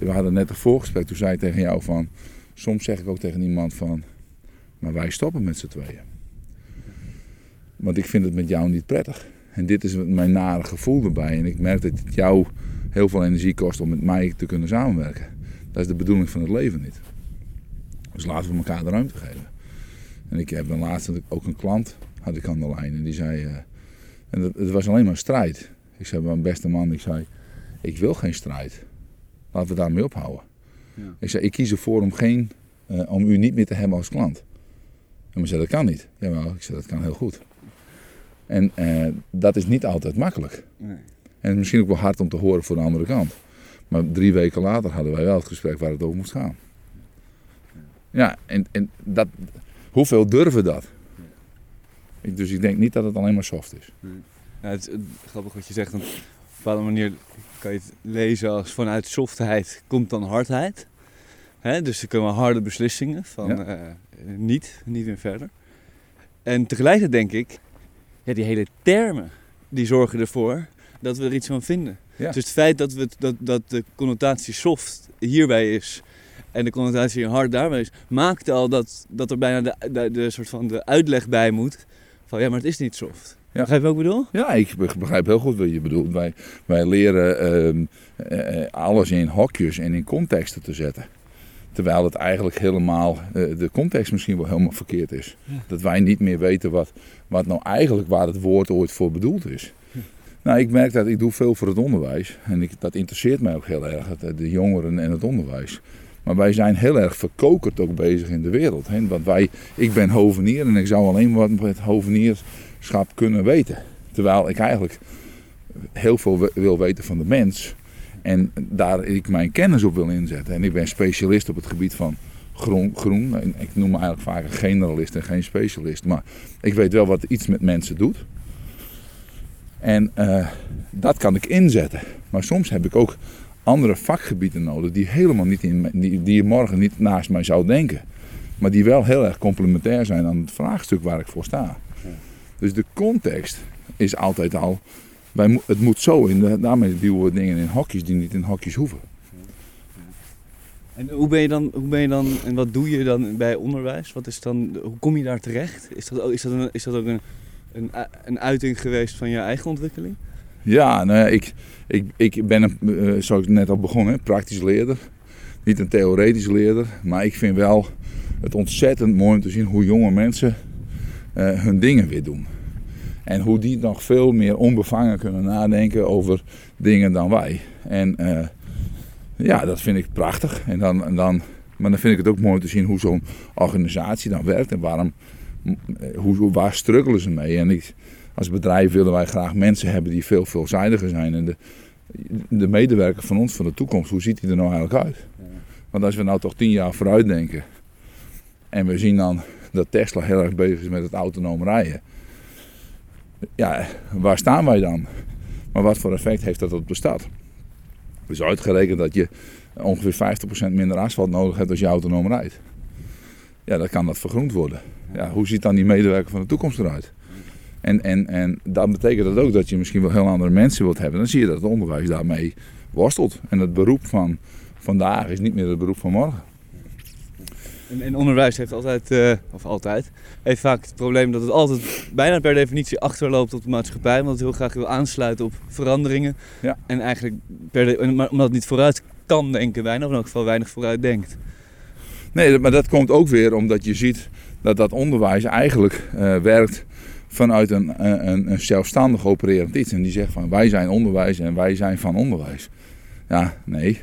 we hadden net een voorgesprek. Toen zei ik tegen jou van... Soms zeg ik ook tegen iemand van... Maar wij stoppen met z'n tweeën. Want ik vind het met jou niet prettig. En dit is mijn nare gevoel erbij. En ik merk dat het jou heel veel energie kost om met mij te kunnen samenwerken. Dat is de bedoeling van het leven niet. Dus laten we elkaar de ruimte geven. En ik heb laatst ook een klant, had ik aan de lijn. En die zei... Uh, en dat, het was alleen maar strijd. Ik zei, mijn beste man, ik zei... Ik wil geen strijd. Laten we daarmee ophouden. Ja. Ik zei, ik kies ervoor om, geen, uh, om u niet meer te hebben als klant. En we zei, dat kan niet. Jawel, ik zei, dat kan heel goed. En eh, dat is niet altijd makkelijk. Nee. En misschien ook wel hard om te horen voor de andere kant. Maar drie weken later hadden wij wel het gesprek waar het over moest gaan. Ja, en, en dat, hoeveel durven dat? Ik, dus ik denk niet dat het alleen maar soft is. Nee. Ja, het is grappig wat je zegt. Want op een bepaalde manier kan je het lezen als vanuit softheid komt dan hardheid. Hè? Dus er komen harde beslissingen van ja. uh, niet, niet meer verder. En tegelijkertijd denk ik... Ja, die hele termen, die zorgen ervoor dat we er iets van vinden. Ja. Dus het feit dat, we, dat, dat de connotatie soft hierbij is en de connotatie hard daarbij is, maakt al dat, dat er bijna de, de, de soort van de uitleg bij moet van ja, maar het is niet soft. Ja. Begrijp je wat ik bedoel? Ja, ik begrijp heel goed wat je bedoelt. Wij, wij leren uh, uh, alles in hokjes en in contexten te zetten. Terwijl het eigenlijk helemaal, de context misschien wel helemaal verkeerd is. Ja. Dat wij niet meer weten wat, wat nou eigenlijk waar het woord ooit voor bedoeld is. Ja. Nou, ik merk dat ik doe veel voor het onderwijs. En ik, dat interesseert mij ook heel erg, de jongeren en het onderwijs. Maar wij zijn heel erg verkokerd ook bezig in de wereld. Hè? Want wij, ik ben hovenier en ik zou alleen wat met hovenierschap kunnen weten. Terwijl ik eigenlijk heel veel wil weten van de mens... En daar ik mijn kennis op wil inzetten. En ik ben specialist op het gebied van groen. groen. Ik noem me eigenlijk vaak een generalist en geen specialist. Maar ik weet wel wat iets met mensen doet. En uh, dat kan ik inzetten. Maar soms heb ik ook andere vakgebieden nodig die helemaal niet in die, die je morgen niet naast mij zou denken. Maar die wel heel erg complementair zijn aan het vraagstuk waar ik voor sta. Dus de context is altijd al... Wij, het moet zo, in de, daarmee duwen we dingen in hokjes die niet in hokjes hoeven. En hoe ben je dan, hoe ben je dan en wat doe je dan bij onderwijs? Wat is dan, hoe kom je daar terecht? Is dat, is dat, een, is dat ook een, een, een uiting geweest van je eigen ontwikkeling? Ja, nou ja, ik, ik, ik ben, een, uh, zoals ik net al begon, hè, praktisch leerder. Niet een theoretisch leerder, maar ik vind wel het ontzettend mooi om te zien hoe jonge mensen uh, hun dingen weer doen. En hoe die nog veel meer onbevangen kunnen nadenken over dingen dan wij. En uh, ja, dat vind ik prachtig. En dan, en dan, maar dan vind ik het ook mooi te zien hoe zo'n organisatie dan werkt. En waarom, hoe, waar struggelen ze mee? En ik, als bedrijf willen wij graag mensen hebben die veel veelzijdiger zijn. En de, de medewerker van ons, van de toekomst, hoe ziet hij er nou eigenlijk uit? Want als we nou toch tien jaar vooruit denken. En we zien dan dat Tesla heel erg bezig is met het autonoom rijden. ja, waar staan wij dan? Maar wat voor effect heeft dat op de stad? Het is uitgerekend dat je ongeveer vijftig procent minder asfalt nodig hebt als je autonoom rijdt. Ja, dan kan dat vergroend worden. Ja, hoe ziet dan die medewerker van de toekomst eruit? En, en, en dan betekent dat ook dat je misschien wel heel andere mensen wilt hebben. Dan zie je dat het onderwijs daarmee worstelt. En het beroep van vandaag is niet meer het beroep van morgen. En, en onderwijs heeft altijd, uh, of altijd, heeft vaak het probleem dat het altijd bijna per definitie achterloopt op de maatschappij. Omdat het heel graag wil aansluiten op veranderingen. Ja. En eigenlijk, per de, maar omdat het niet vooruit kan denken bijna, of in elk geval weinig vooruit denkt. Nee, maar dat komt ook weer omdat je ziet dat dat onderwijs eigenlijk uh, werkt vanuit een, een, een zelfstandig opererend iets. En die zegt van wij zijn onderwijs en wij zijn van onderwijs. Ja, nee.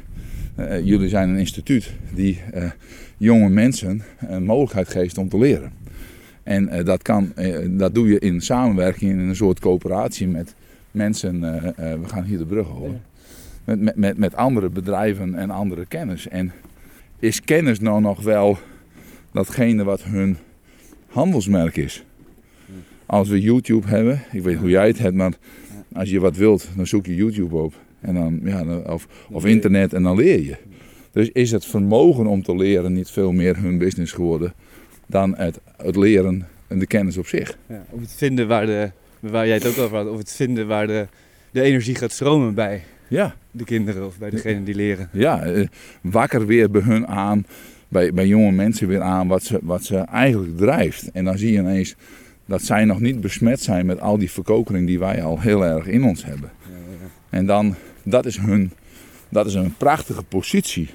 Uh, jullie zijn een instituut die uh, jonge mensen een mogelijkheid geeft om te leren. En uh, dat, kan, uh, dat doe je in samenwerking, in een soort coöperatie met mensen. Uh, uh, we gaan hier de brug over. Met, met, met, met andere bedrijven en andere kennis. En is kennis nou nog wel datgene wat hun handelsmerk is? Als we YouTube hebben, ik weet hoe jij het hebt, maar als je wat wilt, dan zoek je YouTube op. En dan, ja, of, of internet en dan leer je. Dus is het vermogen om te leren niet veel meer hun business geworden dan het, het leren en de kennis op zich? Ja, of het vinden waar, de, waar jij het ook over had, of het vinden waar de, de energie gaat stromen bij ja. de kinderen of bij degenen die leren. Ja, wakker weer bij hun aan, bij, bij jonge mensen weer aan wat ze, wat ze eigenlijk drijft. En dan zie je ineens dat zij nog niet besmet zijn met al die verkokering die wij al heel erg in ons hebben. Ja, ja. En dan, dat is hun, dat is een prachtige positie.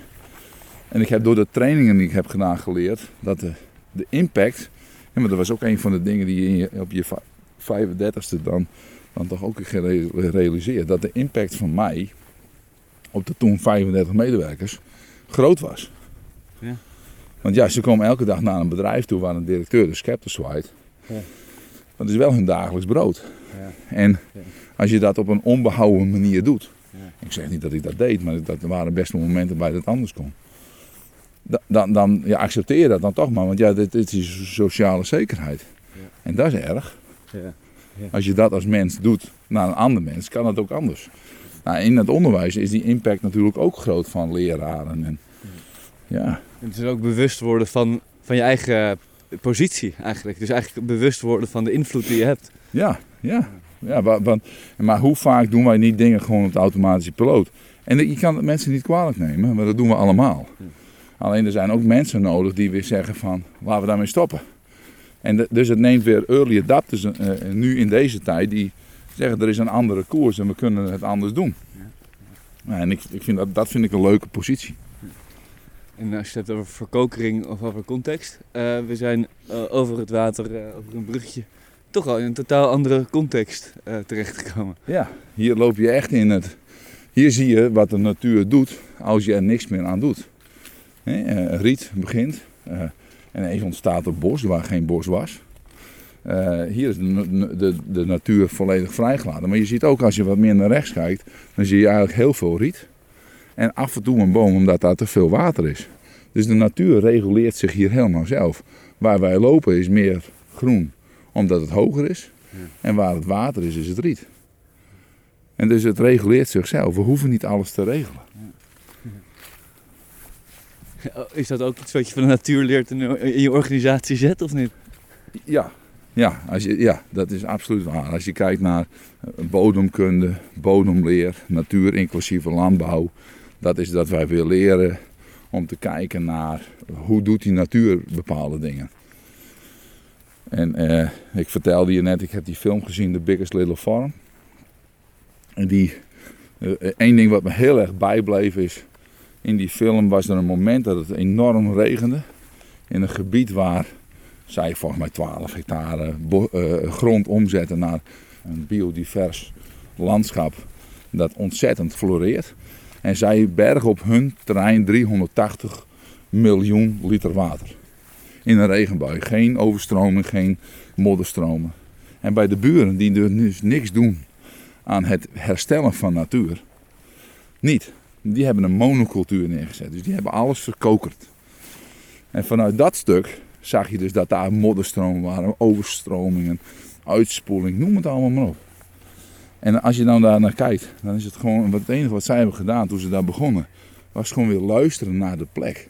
En ik heb door de trainingen die ik heb gedaan geleerd, dat de, de impact, ja, maar dat was ook een van de dingen die je op je vijfendertigste dan, dan toch ook realiseert, dat de impact van mij op de toen vijfendertig medewerkers groot was. Ja. Want ja, ze komen elke dag naar een bedrijf toe waar een directeur de scepter zwaait. Ja. Dat is wel hun dagelijks brood. Ja. En als je dat op een onbehouden manier doet. Ja. Ik zeg niet dat ik dat deed, maar dat er waren best wel momenten waarbij dat anders kon. Dan, dan, dan ja, accepteer je dat dan toch maar, want ja, dit, dit is sociale zekerheid. Ja. En dat is erg. Ja. Ja. Als je dat als mens doet naar een ander mens, kan dat ook anders. Nou, in het onderwijs is die impact natuurlijk ook groot van leraren. En, ja. En het is ook bewust worden van, van je eigen positie eigenlijk. Dus eigenlijk bewust worden van de invloed die je hebt. Ja, ja. ja want, maar hoe vaak doen wij niet dingen gewoon op de automatische piloot? En je kan mensen niet kwalijk nemen, maar dat doen we allemaal. Alleen er zijn ook mensen nodig die weer zeggen van, laten we daarmee stoppen. En de, dus het neemt weer early adapters uh, nu in deze tijd die zeggen, er is een andere koers en we kunnen het anders doen. Nou, en ik, ik vind dat, dat vind ik een leuke positie. En als je het hebt over verkokering of over context, uh, we zijn uh, over het water, uh, over een bruggetje, toch al in een totaal andere context uh, terechtgekomen. Ja, hier loop je echt in het, hier zie je wat de natuur doet als je er niks meer aan doet. Nee, uh, riet begint uh, en eens ontstaat een bos waar geen bos was. Uh, hier is de, de, de natuur volledig vrijgelaten, maar je ziet ook als je wat meer naar rechts kijkt, dan zie je eigenlijk heel veel riet. En af en toe een boom, omdat daar te veel water is. Dus de natuur reguleert zich hier helemaal zelf. Waar wij lopen is meer groen, omdat het hoger is. En waar het water is, is het riet. En dus het reguleert zichzelf. We hoeven niet alles te regelen. Is dat ook iets wat je van de natuur leert en in je organisatie zet, of niet? Ja, ja, als je, ja, dat is absoluut waar. Als je kijkt naar bodemkunde, bodemleer, natuur inclusieve landbouw. Dat is dat wij weer leren om te kijken naar hoe doet die natuur bepaalde dingen. En eh, ik vertelde je net, ik heb die film gezien, The Biggest Little Farm. En die, eh, één ding wat me heel erg bijbleef is, in die film was er een moment dat het enorm regende. In een gebied waar zij volgens mij twaalf hectare bo- eh, grond omzetten naar een biodivers landschap dat ontzettend floreert. En zij bergen op hun terrein driehonderdtachtig miljoen liter water. In een regenbui. Geen overstroming, geen modderstromen. En bij de buren die dus niks doen aan het herstellen van natuur. Niet. Die hebben een monocultuur neergezet. Dus die hebben alles verkokerd. En vanuit dat stuk zag je dus dat daar modderstromen waren, overstromingen. uitspoeling, noem het allemaal maar op. En als je dan daar naar kijkt, dan is het gewoon, het enige wat zij hebben gedaan toen ze daar begonnen, was gewoon weer luisteren naar de plek.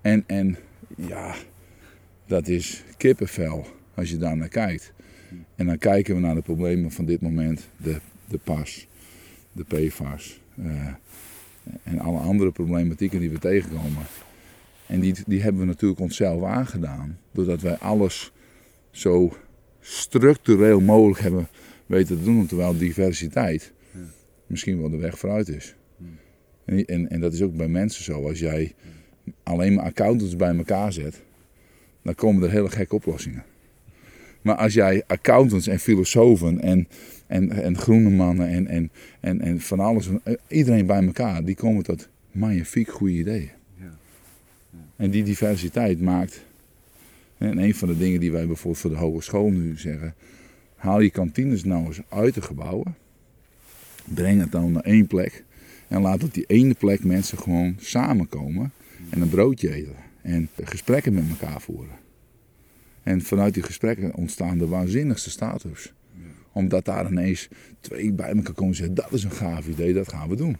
En, en ja, dat is kippenvel als je daar naar kijkt. En dan kijken we naar de problemen van dit moment, de, de P A S, de P F A S uh, en alle andere problematieken die we tegenkomen. En die, die hebben we natuurlijk onszelf aangedaan, doordat wij alles zo structureel mogelijk hebben weten te doen, terwijl diversiteit ja. misschien wel de weg vooruit is. Ja. En, en, en dat is ook bij mensen zo. Als jij alleen maar accountants bij elkaar zet, dan komen er hele gekke oplossingen. Maar als jij accountants en filosofen en, en, en groene mannen en, en, en, en van alles, iedereen bij elkaar, die komen tot magnifiek goede ideeën. Ja. Ja. En die diversiteit maakt... En een van de dingen die wij bijvoorbeeld voor de hogeschool nu zeggen, haal je kantines nou eens uit de gebouwen, breng het dan naar één plek en laat op die ene plek mensen gewoon samenkomen en een broodje eten en gesprekken met elkaar voeren. En vanuit die gesprekken ontstaan de waanzinnigste startups. Omdat daar ineens twee bij elkaar komen en zeggen, dat is een gaaf idee, dat gaan we doen.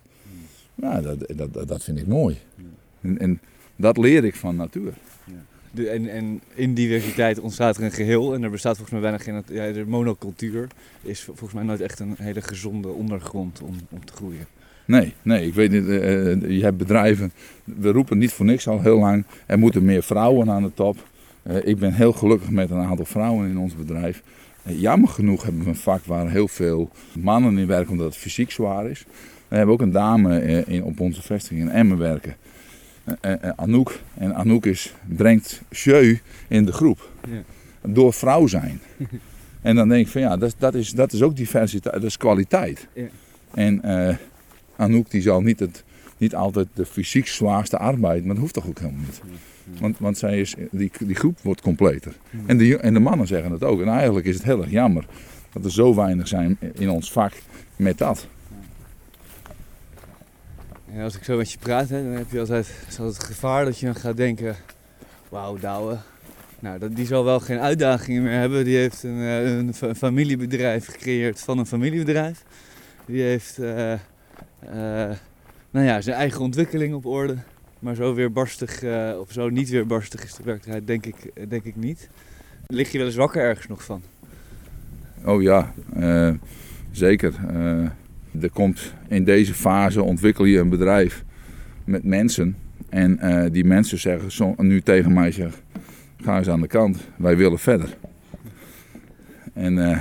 Nou, dat, dat, dat vind ik mooi. En, en dat leer ik van natuur. De, en, en in diversiteit ontstaat er een geheel en er bestaat volgens mij weinig geen... Ja, de monocultuur is volgens mij nooit echt een hele gezonde ondergrond om, om te groeien. Nee, nee, ik weet niet, uh, je hebt bedrijven, we roepen niet voor niks al heel lang, er moeten meer vrouwen aan de top. Uh, ik ben heel gelukkig met een aantal vrouwen in ons bedrijf. Uh, jammer genoeg hebben we een vak waar heel veel mannen in werken omdat het fysiek zwaar is. We hebben ook een dame uh, in, op onze vestiging in Emmen werken. Anouk. En Anouk is, brengt jeu in de groep. Ja. Door vrouw zijn. En dan denk ik van ja, dat, dat, is, dat is ook diversiteit, dat is kwaliteit. Ja. En uh, Anouk die zal niet, het, niet altijd de fysiek zwaarste arbeid, maar dat hoeft toch ook helemaal niet. Want, want zij is, die, die groep wordt completer. Ja. En, de, en de mannen zeggen het ook. En eigenlijk is het heel erg jammer dat er zo weinig zijn in ons vak met dat. En als ik zo met je praat, hè, dan heb je altijd, is altijd het gevaar dat je dan gaat denken... Wauw, Douwe, nou, dat, die zal wel geen uitdagingen meer hebben. Die heeft een, een, een familiebedrijf gecreëerd van een familiebedrijf. Die heeft uh, uh, nou ja, zijn eigen ontwikkeling op orde. Maar zo weerbarstig, uh, of zo niet weerbarstig is de werkelijkheid, denk ik, denk ik niet. Lig je wel eens wakker ergens nog van? Oh ja, uh, zeker. Uh... Er komt in deze fase ontwikkel je een bedrijf met mensen. En uh, die mensen zeggen som, nu tegen mij, zeg, ga eens aan de kant, wij willen verder. En uh,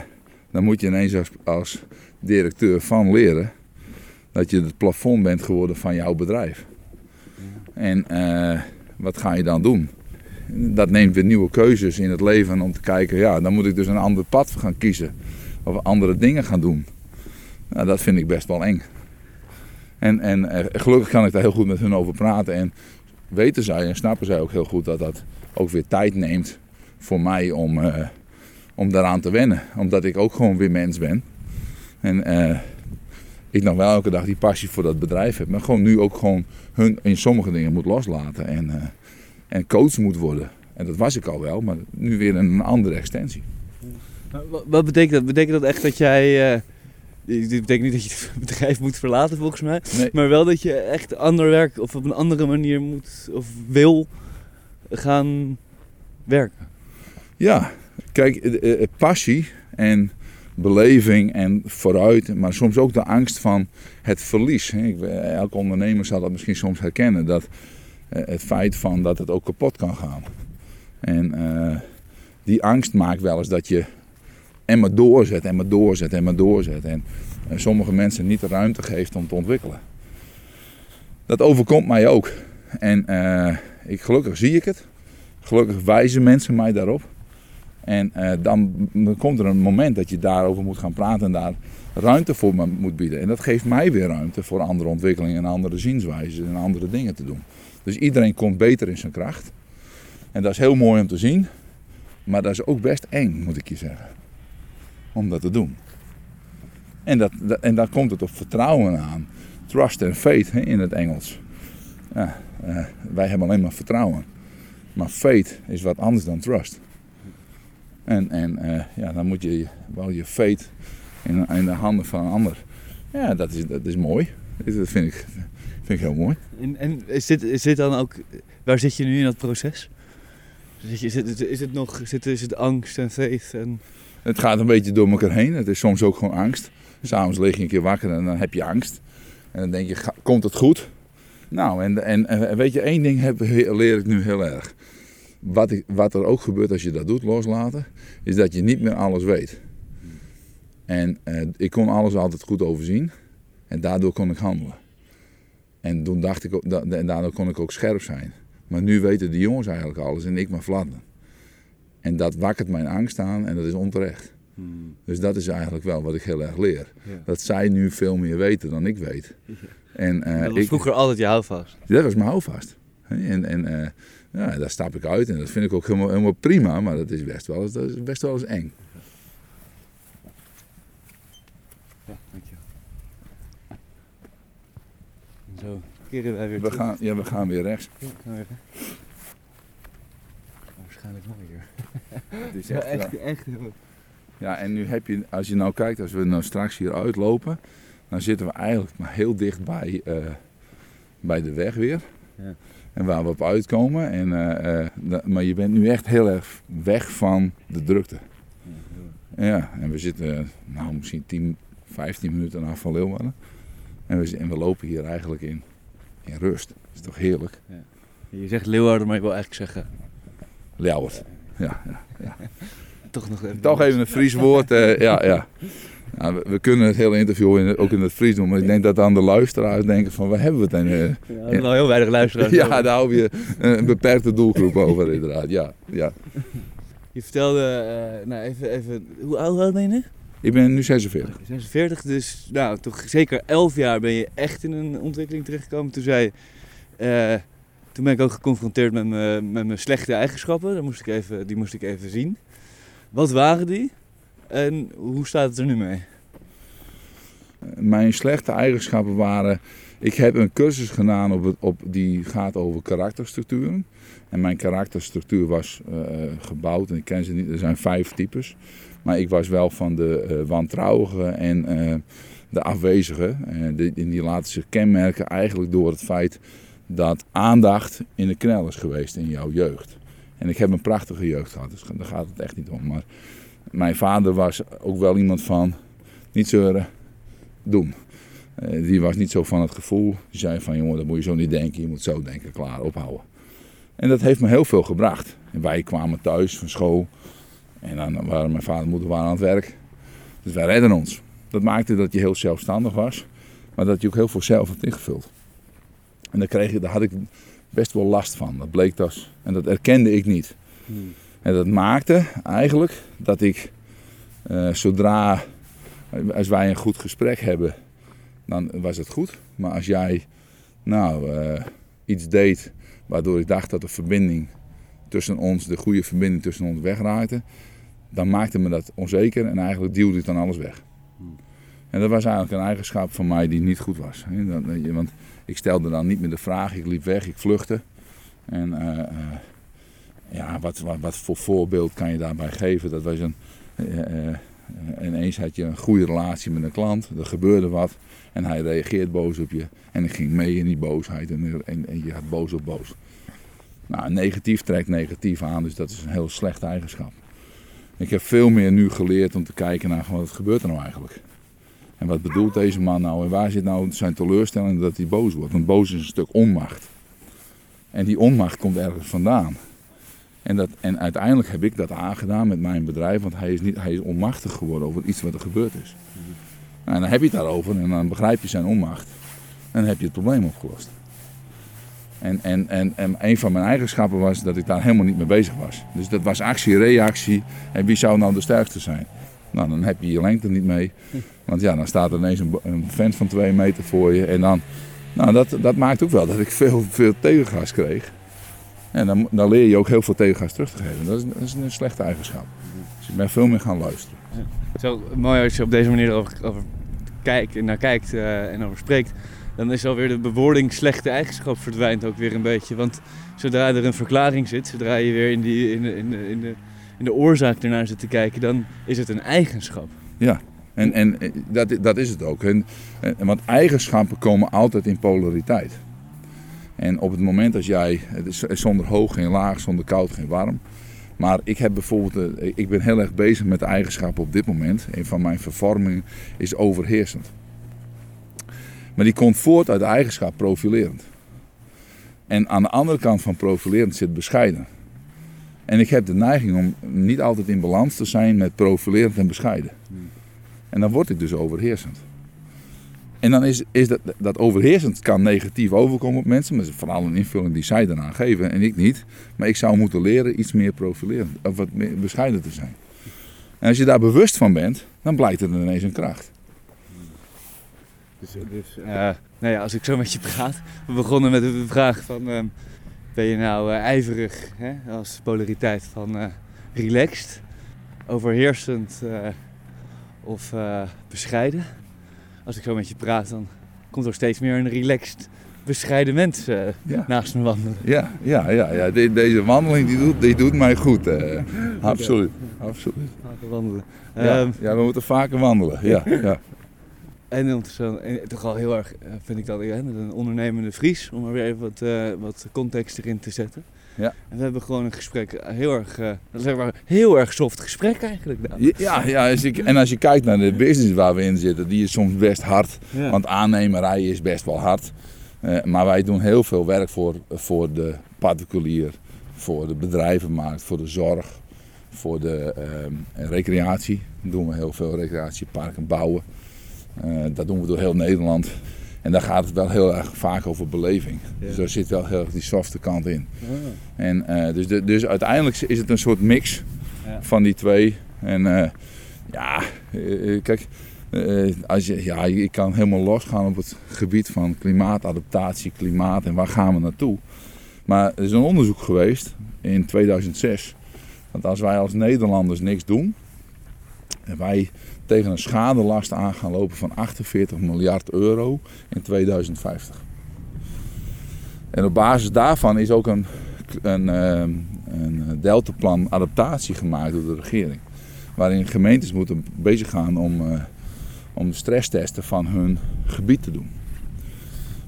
dan moet je ineens als, als directeur van leren dat je het plafond bent geworden van jouw bedrijf. En uh, wat ga je dan doen? Dat neemt weer nieuwe keuzes in het leven om te kijken, ja, dan moet ik dus een ander pad gaan kiezen. Of andere dingen gaan doen. Nou, dat vind ik best wel eng. En, en eh, gelukkig kan ik daar heel goed met hun over praten. En weten zij en snappen zij ook heel goed dat dat ook weer tijd neemt voor mij om, eh, om daaraan te wennen. Omdat ik ook gewoon weer mens ben. En eh, ik nog wel elke dag die passie voor dat bedrijf heb. Maar gewoon nu ook gewoon hun in sommige dingen moet loslaten. En, eh, en coach moet worden. En dat was ik al wel, maar nu weer een andere extensie. Wat betekent dat? Betekent dat echt dat jij... Eh... Dit betekent niet dat je het bedrijf moet verlaten volgens mij, nee. Maar wel dat je echt ander werk of op een andere manier moet of wil gaan werken. Ja, kijk, passie en beleving en vooruit, maar soms ook de angst van het verlies. Elke ondernemer zal dat misschien soms herkennen, dat het feit van dat het ook kapot kan gaan. En uh, die angst maakt wel eens dat je... En maar doorzet, en maar doorzet, en maar doorzet. En sommige mensen niet de ruimte geeft om te ontwikkelen. Dat overkomt mij ook. En uh, ik, gelukkig zie ik het. Gelukkig wijzen mensen mij daarop. En uh, dan komt er een moment dat je daarover moet gaan praten en daar ruimte voor moet bieden. En dat geeft mij weer ruimte voor andere ontwikkelingen en andere zienswijzen en andere dingen te doen. Dus iedereen komt beter in zijn kracht. En dat is heel mooi om te zien. Maar dat is ook best eng, moet ik je zeggen. Om dat te doen. En, dat, dat, en daar komt het op vertrouwen aan. Trust and faith he, in het Engels. Ja, uh, wij hebben alleen maar vertrouwen. Maar faith is wat anders dan trust. En, en uh, ja, dan moet je wel je veet in, in de handen van een ander. Ja, dat is, dat is mooi. Dat vind ik, vind ik heel mooi. En, en is, dit, is dit dan ook... Waar zit je nu in dat proces? Is, is, het, is het nog... Is het, is het angst en veet? En... Het gaat een beetje door elkaar heen. Het is soms ook gewoon angst. S'avonds lig je een keer wakker en dan heb je angst. En dan denk je, komt het goed? Nou, en, en, en weet je, één ding heb, leer ik nu heel erg. Wat, ik, wat er ook gebeurt als je dat doet, loslaten, is dat je niet meer alles weet. En eh, ik kon alles altijd goed overzien. En daardoor kon ik handelen. En, toen dacht ik, da, en daardoor kon ik ook scherp zijn. Maar nu weten de jongens eigenlijk alles en ik maar fladderen. En dat wakkert mijn angst aan en dat is onterecht. Hmm. Dus dat is eigenlijk wel wat ik heel erg leer. Ja. Dat zij nu veel meer weten dan ik weet. Ja. En, uh, dat was ik, vroeger altijd je houvast. Dat was mijn houvast. En, en uh, ja, daar stap ik uit en dat vind ik ook helemaal, helemaal prima, maar dat is best wel eens, dat is best wel eens eng. Ja, dankjewel. En zo keren wij weer we gaan, ja, we gaan weer rechts. Ja, we gaan weer rechts. Waarschijnlijk mooier. Het is echt, ja, echt, echt heel... Ja, en nu heb je, als je nou kijkt, als we nou straks hier uitlopen, dan zitten we eigenlijk maar heel dicht bij, uh, bij de weg weer. Ja. En waar we op uitkomen. En, uh, uh, da, maar je bent nu echt heel erg weg van de drukte. Ja, ja, en we zitten nou misschien tien, vijftien minuten af van Leeuwarden. En we, en we lopen hier eigenlijk in, in rust. Dat is toch heerlijk? Ja. Je zegt Leeuwarden, maar ik wil eigenlijk zeggen... Ljouwert. Ja, ja, ja. Toch nog even, Toch even een Fries woord. Uh, ja, ja. Nou, we, we kunnen het hele interview in, ook in het Fries doen, maar ik denk dat aan de luisteraars denken van, waar hebben we het? Uh, ja, we hebben in... al heel weinig luisteraars. Ja, over. Daar hou je een, een beperkte doelgroep over inderdaad. Ja, ja. Je vertelde, uh, nou even, even, hoe oud ben je nu? Ik ben nu zesenveertig. zesenveertig, dus nou, toch zeker elf jaar ben je echt in een ontwikkeling terechtgekomen. Toen zei uh, toen ben ik ook geconfronteerd met mijn slechte eigenschappen. Dat moest ik even, die moest ik even zien. Wat waren die en hoe staat het er nu mee? Mijn slechte eigenschappen waren... Ik heb een cursus gedaan op het, op, die gaat over karakterstructuren. En mijn karakterstructuur was uh, gebouwd, en ik ken ze niet, er zijn vijf types. Maar ik was wel van de uh, wantrouwige en uh, de afwezige. En die, die laten zich kenmerken eigenlijk door het feit dat aandacht in de knel is geweest in jouw jeugd. En ik heb een prachtige jeugd gehad, dus daar gaat het echt niet om. Maar mijn vader was ook wel iemand van niet zeuren, doen. Uh, die was niet zo van het gevoel. Die zei van, jongen, dat moet je zo niet denken, je moet zo denken, klaar, ophouden. En dat heeft me heel veel gebracht. En wij kwamen thuis van school en dan waren mijn vader en moeder waren aan het werk. Dus wij redden ons. Dat maakte dat je heel zelfstandig was, maar dat je ook heel veel zelf had ingevuld. En daar, kreeg je, daar had ik best wel last van. Dat bleek dus. En dat erkende ik niet. Hmm. En dat maakte eigenlijk dat ik eh, zodra... Als wij een goed gesprek hebben, dan was het goed. Maar als jij nou eh, iets deed waardoor ik dacht dat de verbinding tussen ons... de goede verbinding tussen ons wegraakte, dan maakte me dat onzeker. En eigenlijk duwde ik dan alles weg. Hmm. En dat was eigenlijk een eigenschap van mij die niet goed was. Want ik stelde dan niet meer de vraag, ik liep weg, ik vluchtte. En uh, uh, ja, wat, wat, wat voor voorbeeld kan je daarbij geven? Dat was een, uh, uh, ineens had je een goede relatie met een klant, er gebeurde wat en hij reageert boos op je. En ik ging mee in die boosheid en, en, en je had boos op boos. Nou, negatief trekt negatief aan, dus dat is een heel slechte eigenschap. Ik heb veel meer nu geleerd om te kijken naar wat gebeurt er nou eigenlijk. En wat bedoelt deze man nou? En waar zit nou zijn teleurstelling dat hij boos wordt? Want boos is een stuk onmacht. En die onmacht komt ergens vandaan. En, dat, en uiteindelijk heb ik dat aangedaan met mijn bedrijf. Want hij is, niet, hij is onmachtig geworden over iets wat er gebeurd is. Nou, en dan heb je het daarover en dan begrijp je zijn onmacht. En dan heb je het probleem opgelost. En, en, en, en een van mijn eigenschappen was dat ik daar helemaal niet mee bezig was. Dus dat was actie, reactie. En wie zou nou de sterkste zijn? Nou, dan heb je je lengte niet mee. Want ja, dan staat er ineens een, een vent van twee meter voor je. En dan, nou, dat, dat maakt ook wel dat ik veel, veel tegengas kreeg. En dan, dan leer je ook heel veel tegengas terug te geven. Dat is, dat is een slechte eigenschap. Dus ik ben veel meer gaan luisteren. Ja. Zo mooi als je op deze manier erover, over kijkt, naar kijkt uh, en over spreekt. Dan is alweer de bewoording slechte eigenschap verdwijnt ook weer een beetje. Want zodra er een verklaring zit, zodra je weer in die... In de, in de, in de, en de oorzaak ernaar zit te kijken, dan is het een eigenschap. Ja, en, en dat, dat is het ook. En, want eigenschappen komen altijd in polariteit. En op het moment dat jij, zonder hoog geen laag, zonder koud geen warm. Maar ik heb bijvoorbeeld, ik ben heel erg bezig met de eigenschappen op dit moment. Een van mijn vervormingen is overheersend. Maar die komt voort uit de eigenschap profilerend. En aan de andere kant van profilerend zit bescheiden. En ik heb de neiging om niet altijd in balans te zijn met profilerend en bescheiden. En dan word ik dus overheersend. En dan is, is dat, dat overheersend kan negatief overkomen op mensen. Maar dat is vooral een invulling die zij daaraan geven en ik niet. Maar ik zou moeten leren iets meer profilerend, of wat meer bescheiden te zijn. En als je daar bewust van bent, dan blijkt het ineens een kracht. Dus, dus uh, nou ja, als ik zo met je praat, we begonnen met de vraag van, uh, ben je nou uh, ijverig, hè? Als polariteit van uh, relaxed, overheersend uh, of uh, bescheiden. Als ik zo met je praat, dan komt er steeds meer een relaxed, bescheiden mens uh, ja. naast me wandelen. Ja, ja, ja, ja. De, deze wandeling die doet, die doet mij goed. Uh, absoluut, absoluut. Vaker wandelen. Ja, um, ja, we moeten vaker wandelen, ja. ja. En, en toch al heel erg, vind ik dat, een ondernemende Fries, om er weer even wat, uh, wat context erin te zetten. Ja. En we hebben gewoon een gesprek, heel erg, uh, zeg maar, heel erg soft gesprek eigenlijk. Nou. Ja, ja als ik, en als je kijkt naar de business waar we in zitten, die is soms best hard. Ja. Want aannemerij is best wel hard. Uh, maar wij doen heel veel werk voor, voor de particulier, voor de bedrijvenmarkt, voor de zorg, voor de uh, recreatie. Dan doen we heel veel recreatieparken bouwen. Uh, dat doen we door heel Nederland. En daar gaat het wel heel erg vaak over beleving. Ja. Dus daar zit wel heel erg die softe kant in. Ja. En, uh, dus, de, dus uiteindelijk is het een soort mix ja. van die twee. En uh, ja, uh, kijk, uh, als je, ja, ik kan helemaal losgaan op het gebied van klimaatadaptatie, klimaat en waar gaan we naartoe. Maar er is een onderzoek geweest in tweeduizend zes. Dat als wij als Nederlanders niks doen, en wij tegen een schadelast aan gaan lopen van achtenveertig miljard euro in tweeduizend vijftig. En op basis daarvan is ook een, een, een deltaplan adaptatie gemaakt door de regering. Waarin gemeentes moeten bezig gaan om, om stresstesten van hun gebied te doen.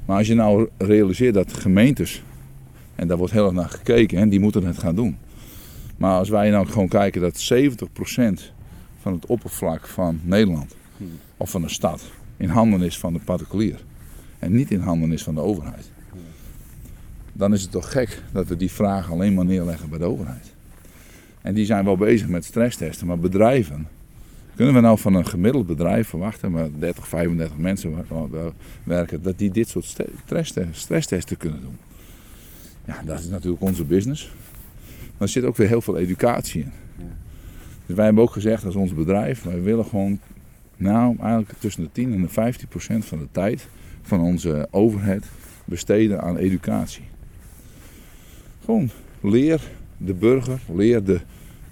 Maar als je nou realiseert dat gemeentes, en daar wordt heel erg naar gekeken, en die moeten het gaan doen. Maar als wij nou gewoon kijken dat zeventig procent van het oppervlak van Nederland of van een stad in handen is van de particulier en niet in handen is van de overheid, dan is het toch gek dat we die vraag alleen maar neerleggen bij de overheid. En die zijn wel bezig met stresstesten, maar bedrijven, kunnen we nou van een gemiddeld bedrijf verwachten, waar dertig, vijfendertig mensen werken, dat die dit soort stresstesten kunnen doen? Ja, dat is natuurlijk onze business. Maar er zit ook weer heel veel educatie in. Dus wij hebben ook gezegd als ons bedrijf, wij willen gewoon nou eigenlijk tussen de tien en de vijftien procent van de tijd van onze overheid besteden aan educatie. Gewoon leer de burger, leer de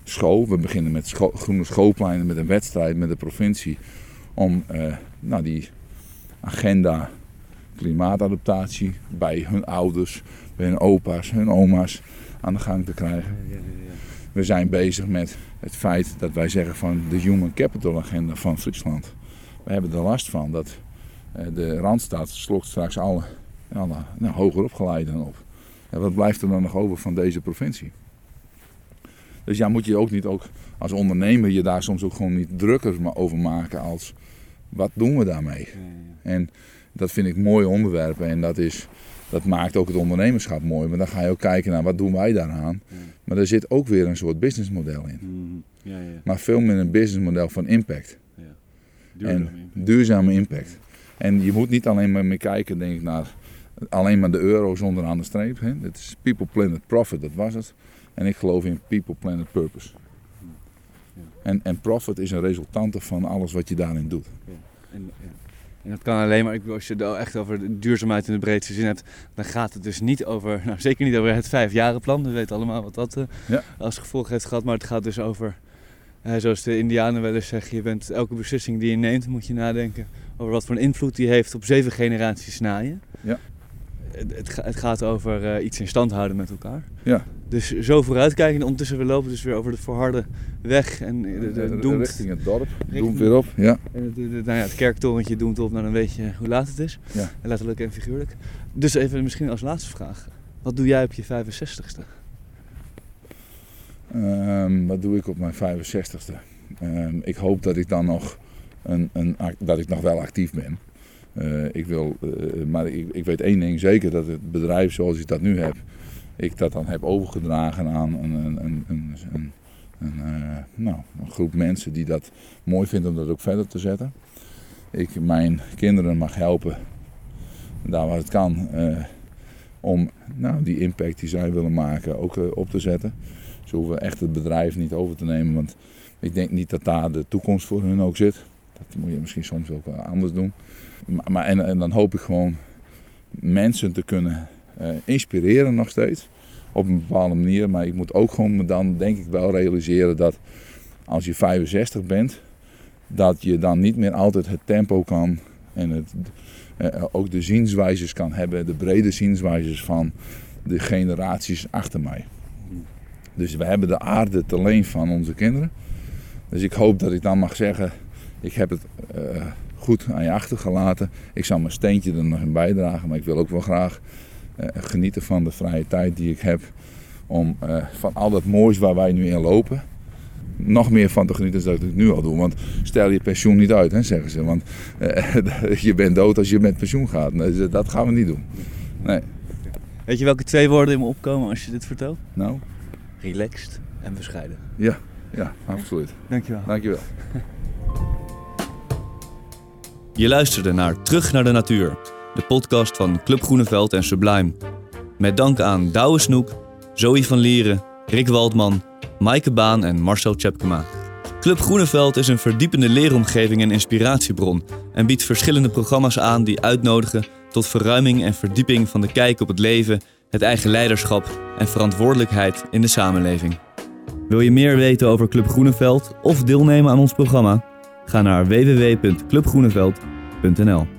school. We beginnen met scho- groene schoolpleinen, met een wedstrijd, met de provincie om eh, nou die agenda klimaatadaptatie bij hun ouders, bij hun opa's, hun oma's aan de gang te krijgen. We zijn bezig met het feit dat wij zeggen van de Human Capital Agenda van Zwitserland. We hebben er last van dat de Randstad slokt straks alle, alle nou, hoger opgeleiden op. En wat blijft er dan nog over van deze provincie? Dus ja, moet je ook niet ook als ondernemer je daar soms ook gewoon niet drukker over maken als wat doen we daarmee? En dat vind ik mooie onderwerpen en dat is... Dat maakt ook het ondernemerschap mooi, maar dan ga je ook kijken naar wat doen wij daaraan. Ja. Maar daar zit ook weer een soort businessmodel in. Mm, ja, ja. Maar veel meer een businessmodel van impact. Ja. Duurzame en impact. Duurzame impact. Ja. En je moet niet alleen maar meer kijken, denk ik, naar alleen maar de euro's onderaan de streep. Hè. Het is people, planet, profit, dat was het. En ik geloof in people, planet, purpose. Ja. Ja. En, en profit is een resultante van alles wat je daarin doet. Ja. En, ja. En dat kan alleen maar, als je het echt over duurzaamheid in de breedste zin hebt, dan gaat het dus niet over, nou zeker niet over het vijfjarenplan, we weten allemaal wat dat uh, ja. als gevolg heeft gehad, maar het gaat dus over, uh, zoals de Indianen wel eens zeggen, je bent, elke beslissing die je neemt moet je nadenken over wat voor een invloed die heeft op zeven generaties na je. Ja. Het, het, het gaat over uh, iets in stand houden met elkaar. Ja. Dus zo vooruitkijken. Ondertussen we lopen dus weer over de verharde weg. En de, de, de doemt, richting het dorp. Richting, doemt weer op. Ja. En de, de, de, nou ja, het kerktorentje doemt op. Nou, dan weet je hoe laat het is. Ja. En letterlijk en figuurlijk. Dus even misschien als laatste vraag. Wat doe jij op je vijfenzestigste? Um, wat doe ik op mijn vijfenzestigste? Um, ik hoop dat ik dan nog, een, een, dat ik nog wel actief ben. Uh, ik wil, uh, maar ik, ik weet één ding zeker, dat het bedrijf zoals ik dat nu heb, ik dat dan heb overgedragen aan een, een, een, een, een, een, uh, nou, een groep mensen die dat mooi vindt om dat ook verder te zetten. Ik mijn kinderen mag helpen, daar waar het kan, uh, om nou, die impact die zij willen maken ook uh, op te zetten. Ze hoeven echt het bedrijf niet over te nemen, want ik denk niet dat daar de toekomst voor hun ook zit. Dat moet je misschien soms ook anders doen. Maar, maar en, en dan hoop ik gewoon mensen te kunnen uh, inspireren nog steeds. Op een bepaalde manier. Maar ik moet ook gewoon dan denk ik wel realiseren dat als je vijfenzestig bent, dat je dan niet meer altijd het tempo kan. En het, uh, ook de zienswijzes kan hebben. De brede zienswijzes van de generaties achter mij. Dus we hebben de aarde te leen van onze kinderen. Dus ik hoop dat ik dan mag zeggen, ik heb het uh, goed aan je achtergelaten. Ik zal mijn steentje er nog in bijdragen, maar ik wil ook wel graag uh, genieten van de vrije tijd die ik heb. Om uh, van al dat moois waar wij nu in lopen, nog meer van te genieten dan dat ik nu al doe. Want stel je pensioen niet uit, hè, zeggen ze. Want uh, je bent dood als je met pensioen gaat. Dus dat gaan we niet doen. Nee. Weet je welke twee woorden in me opkomen als je dit vertelt? Nou? Relaxed en bescheiden. Ja, ja, absoluut. Dankjewel. Dankjewel. Je luisterde naar Terug naar de Natuur, de podcast van Club Groeneveld en Sublime. Met dank aan Douwe Snoek, Zoë van Lieren, Rick Waldman, Maaike Baan en Marcel Tjepkema. Club Groeneveld is een verdiepende leeromgeving en inspiratiebron en biedt verschillende programma's aan die uitnodigen tot verruiming en verdieping van de kijk op het leven, het eigen leiderschap en verantwoordelijkheid in de samenleving. Wil je meer weten over Club Groeneveld of deelnemen aan ons programma? Ga naar w w w punt club groeneveld punt n l.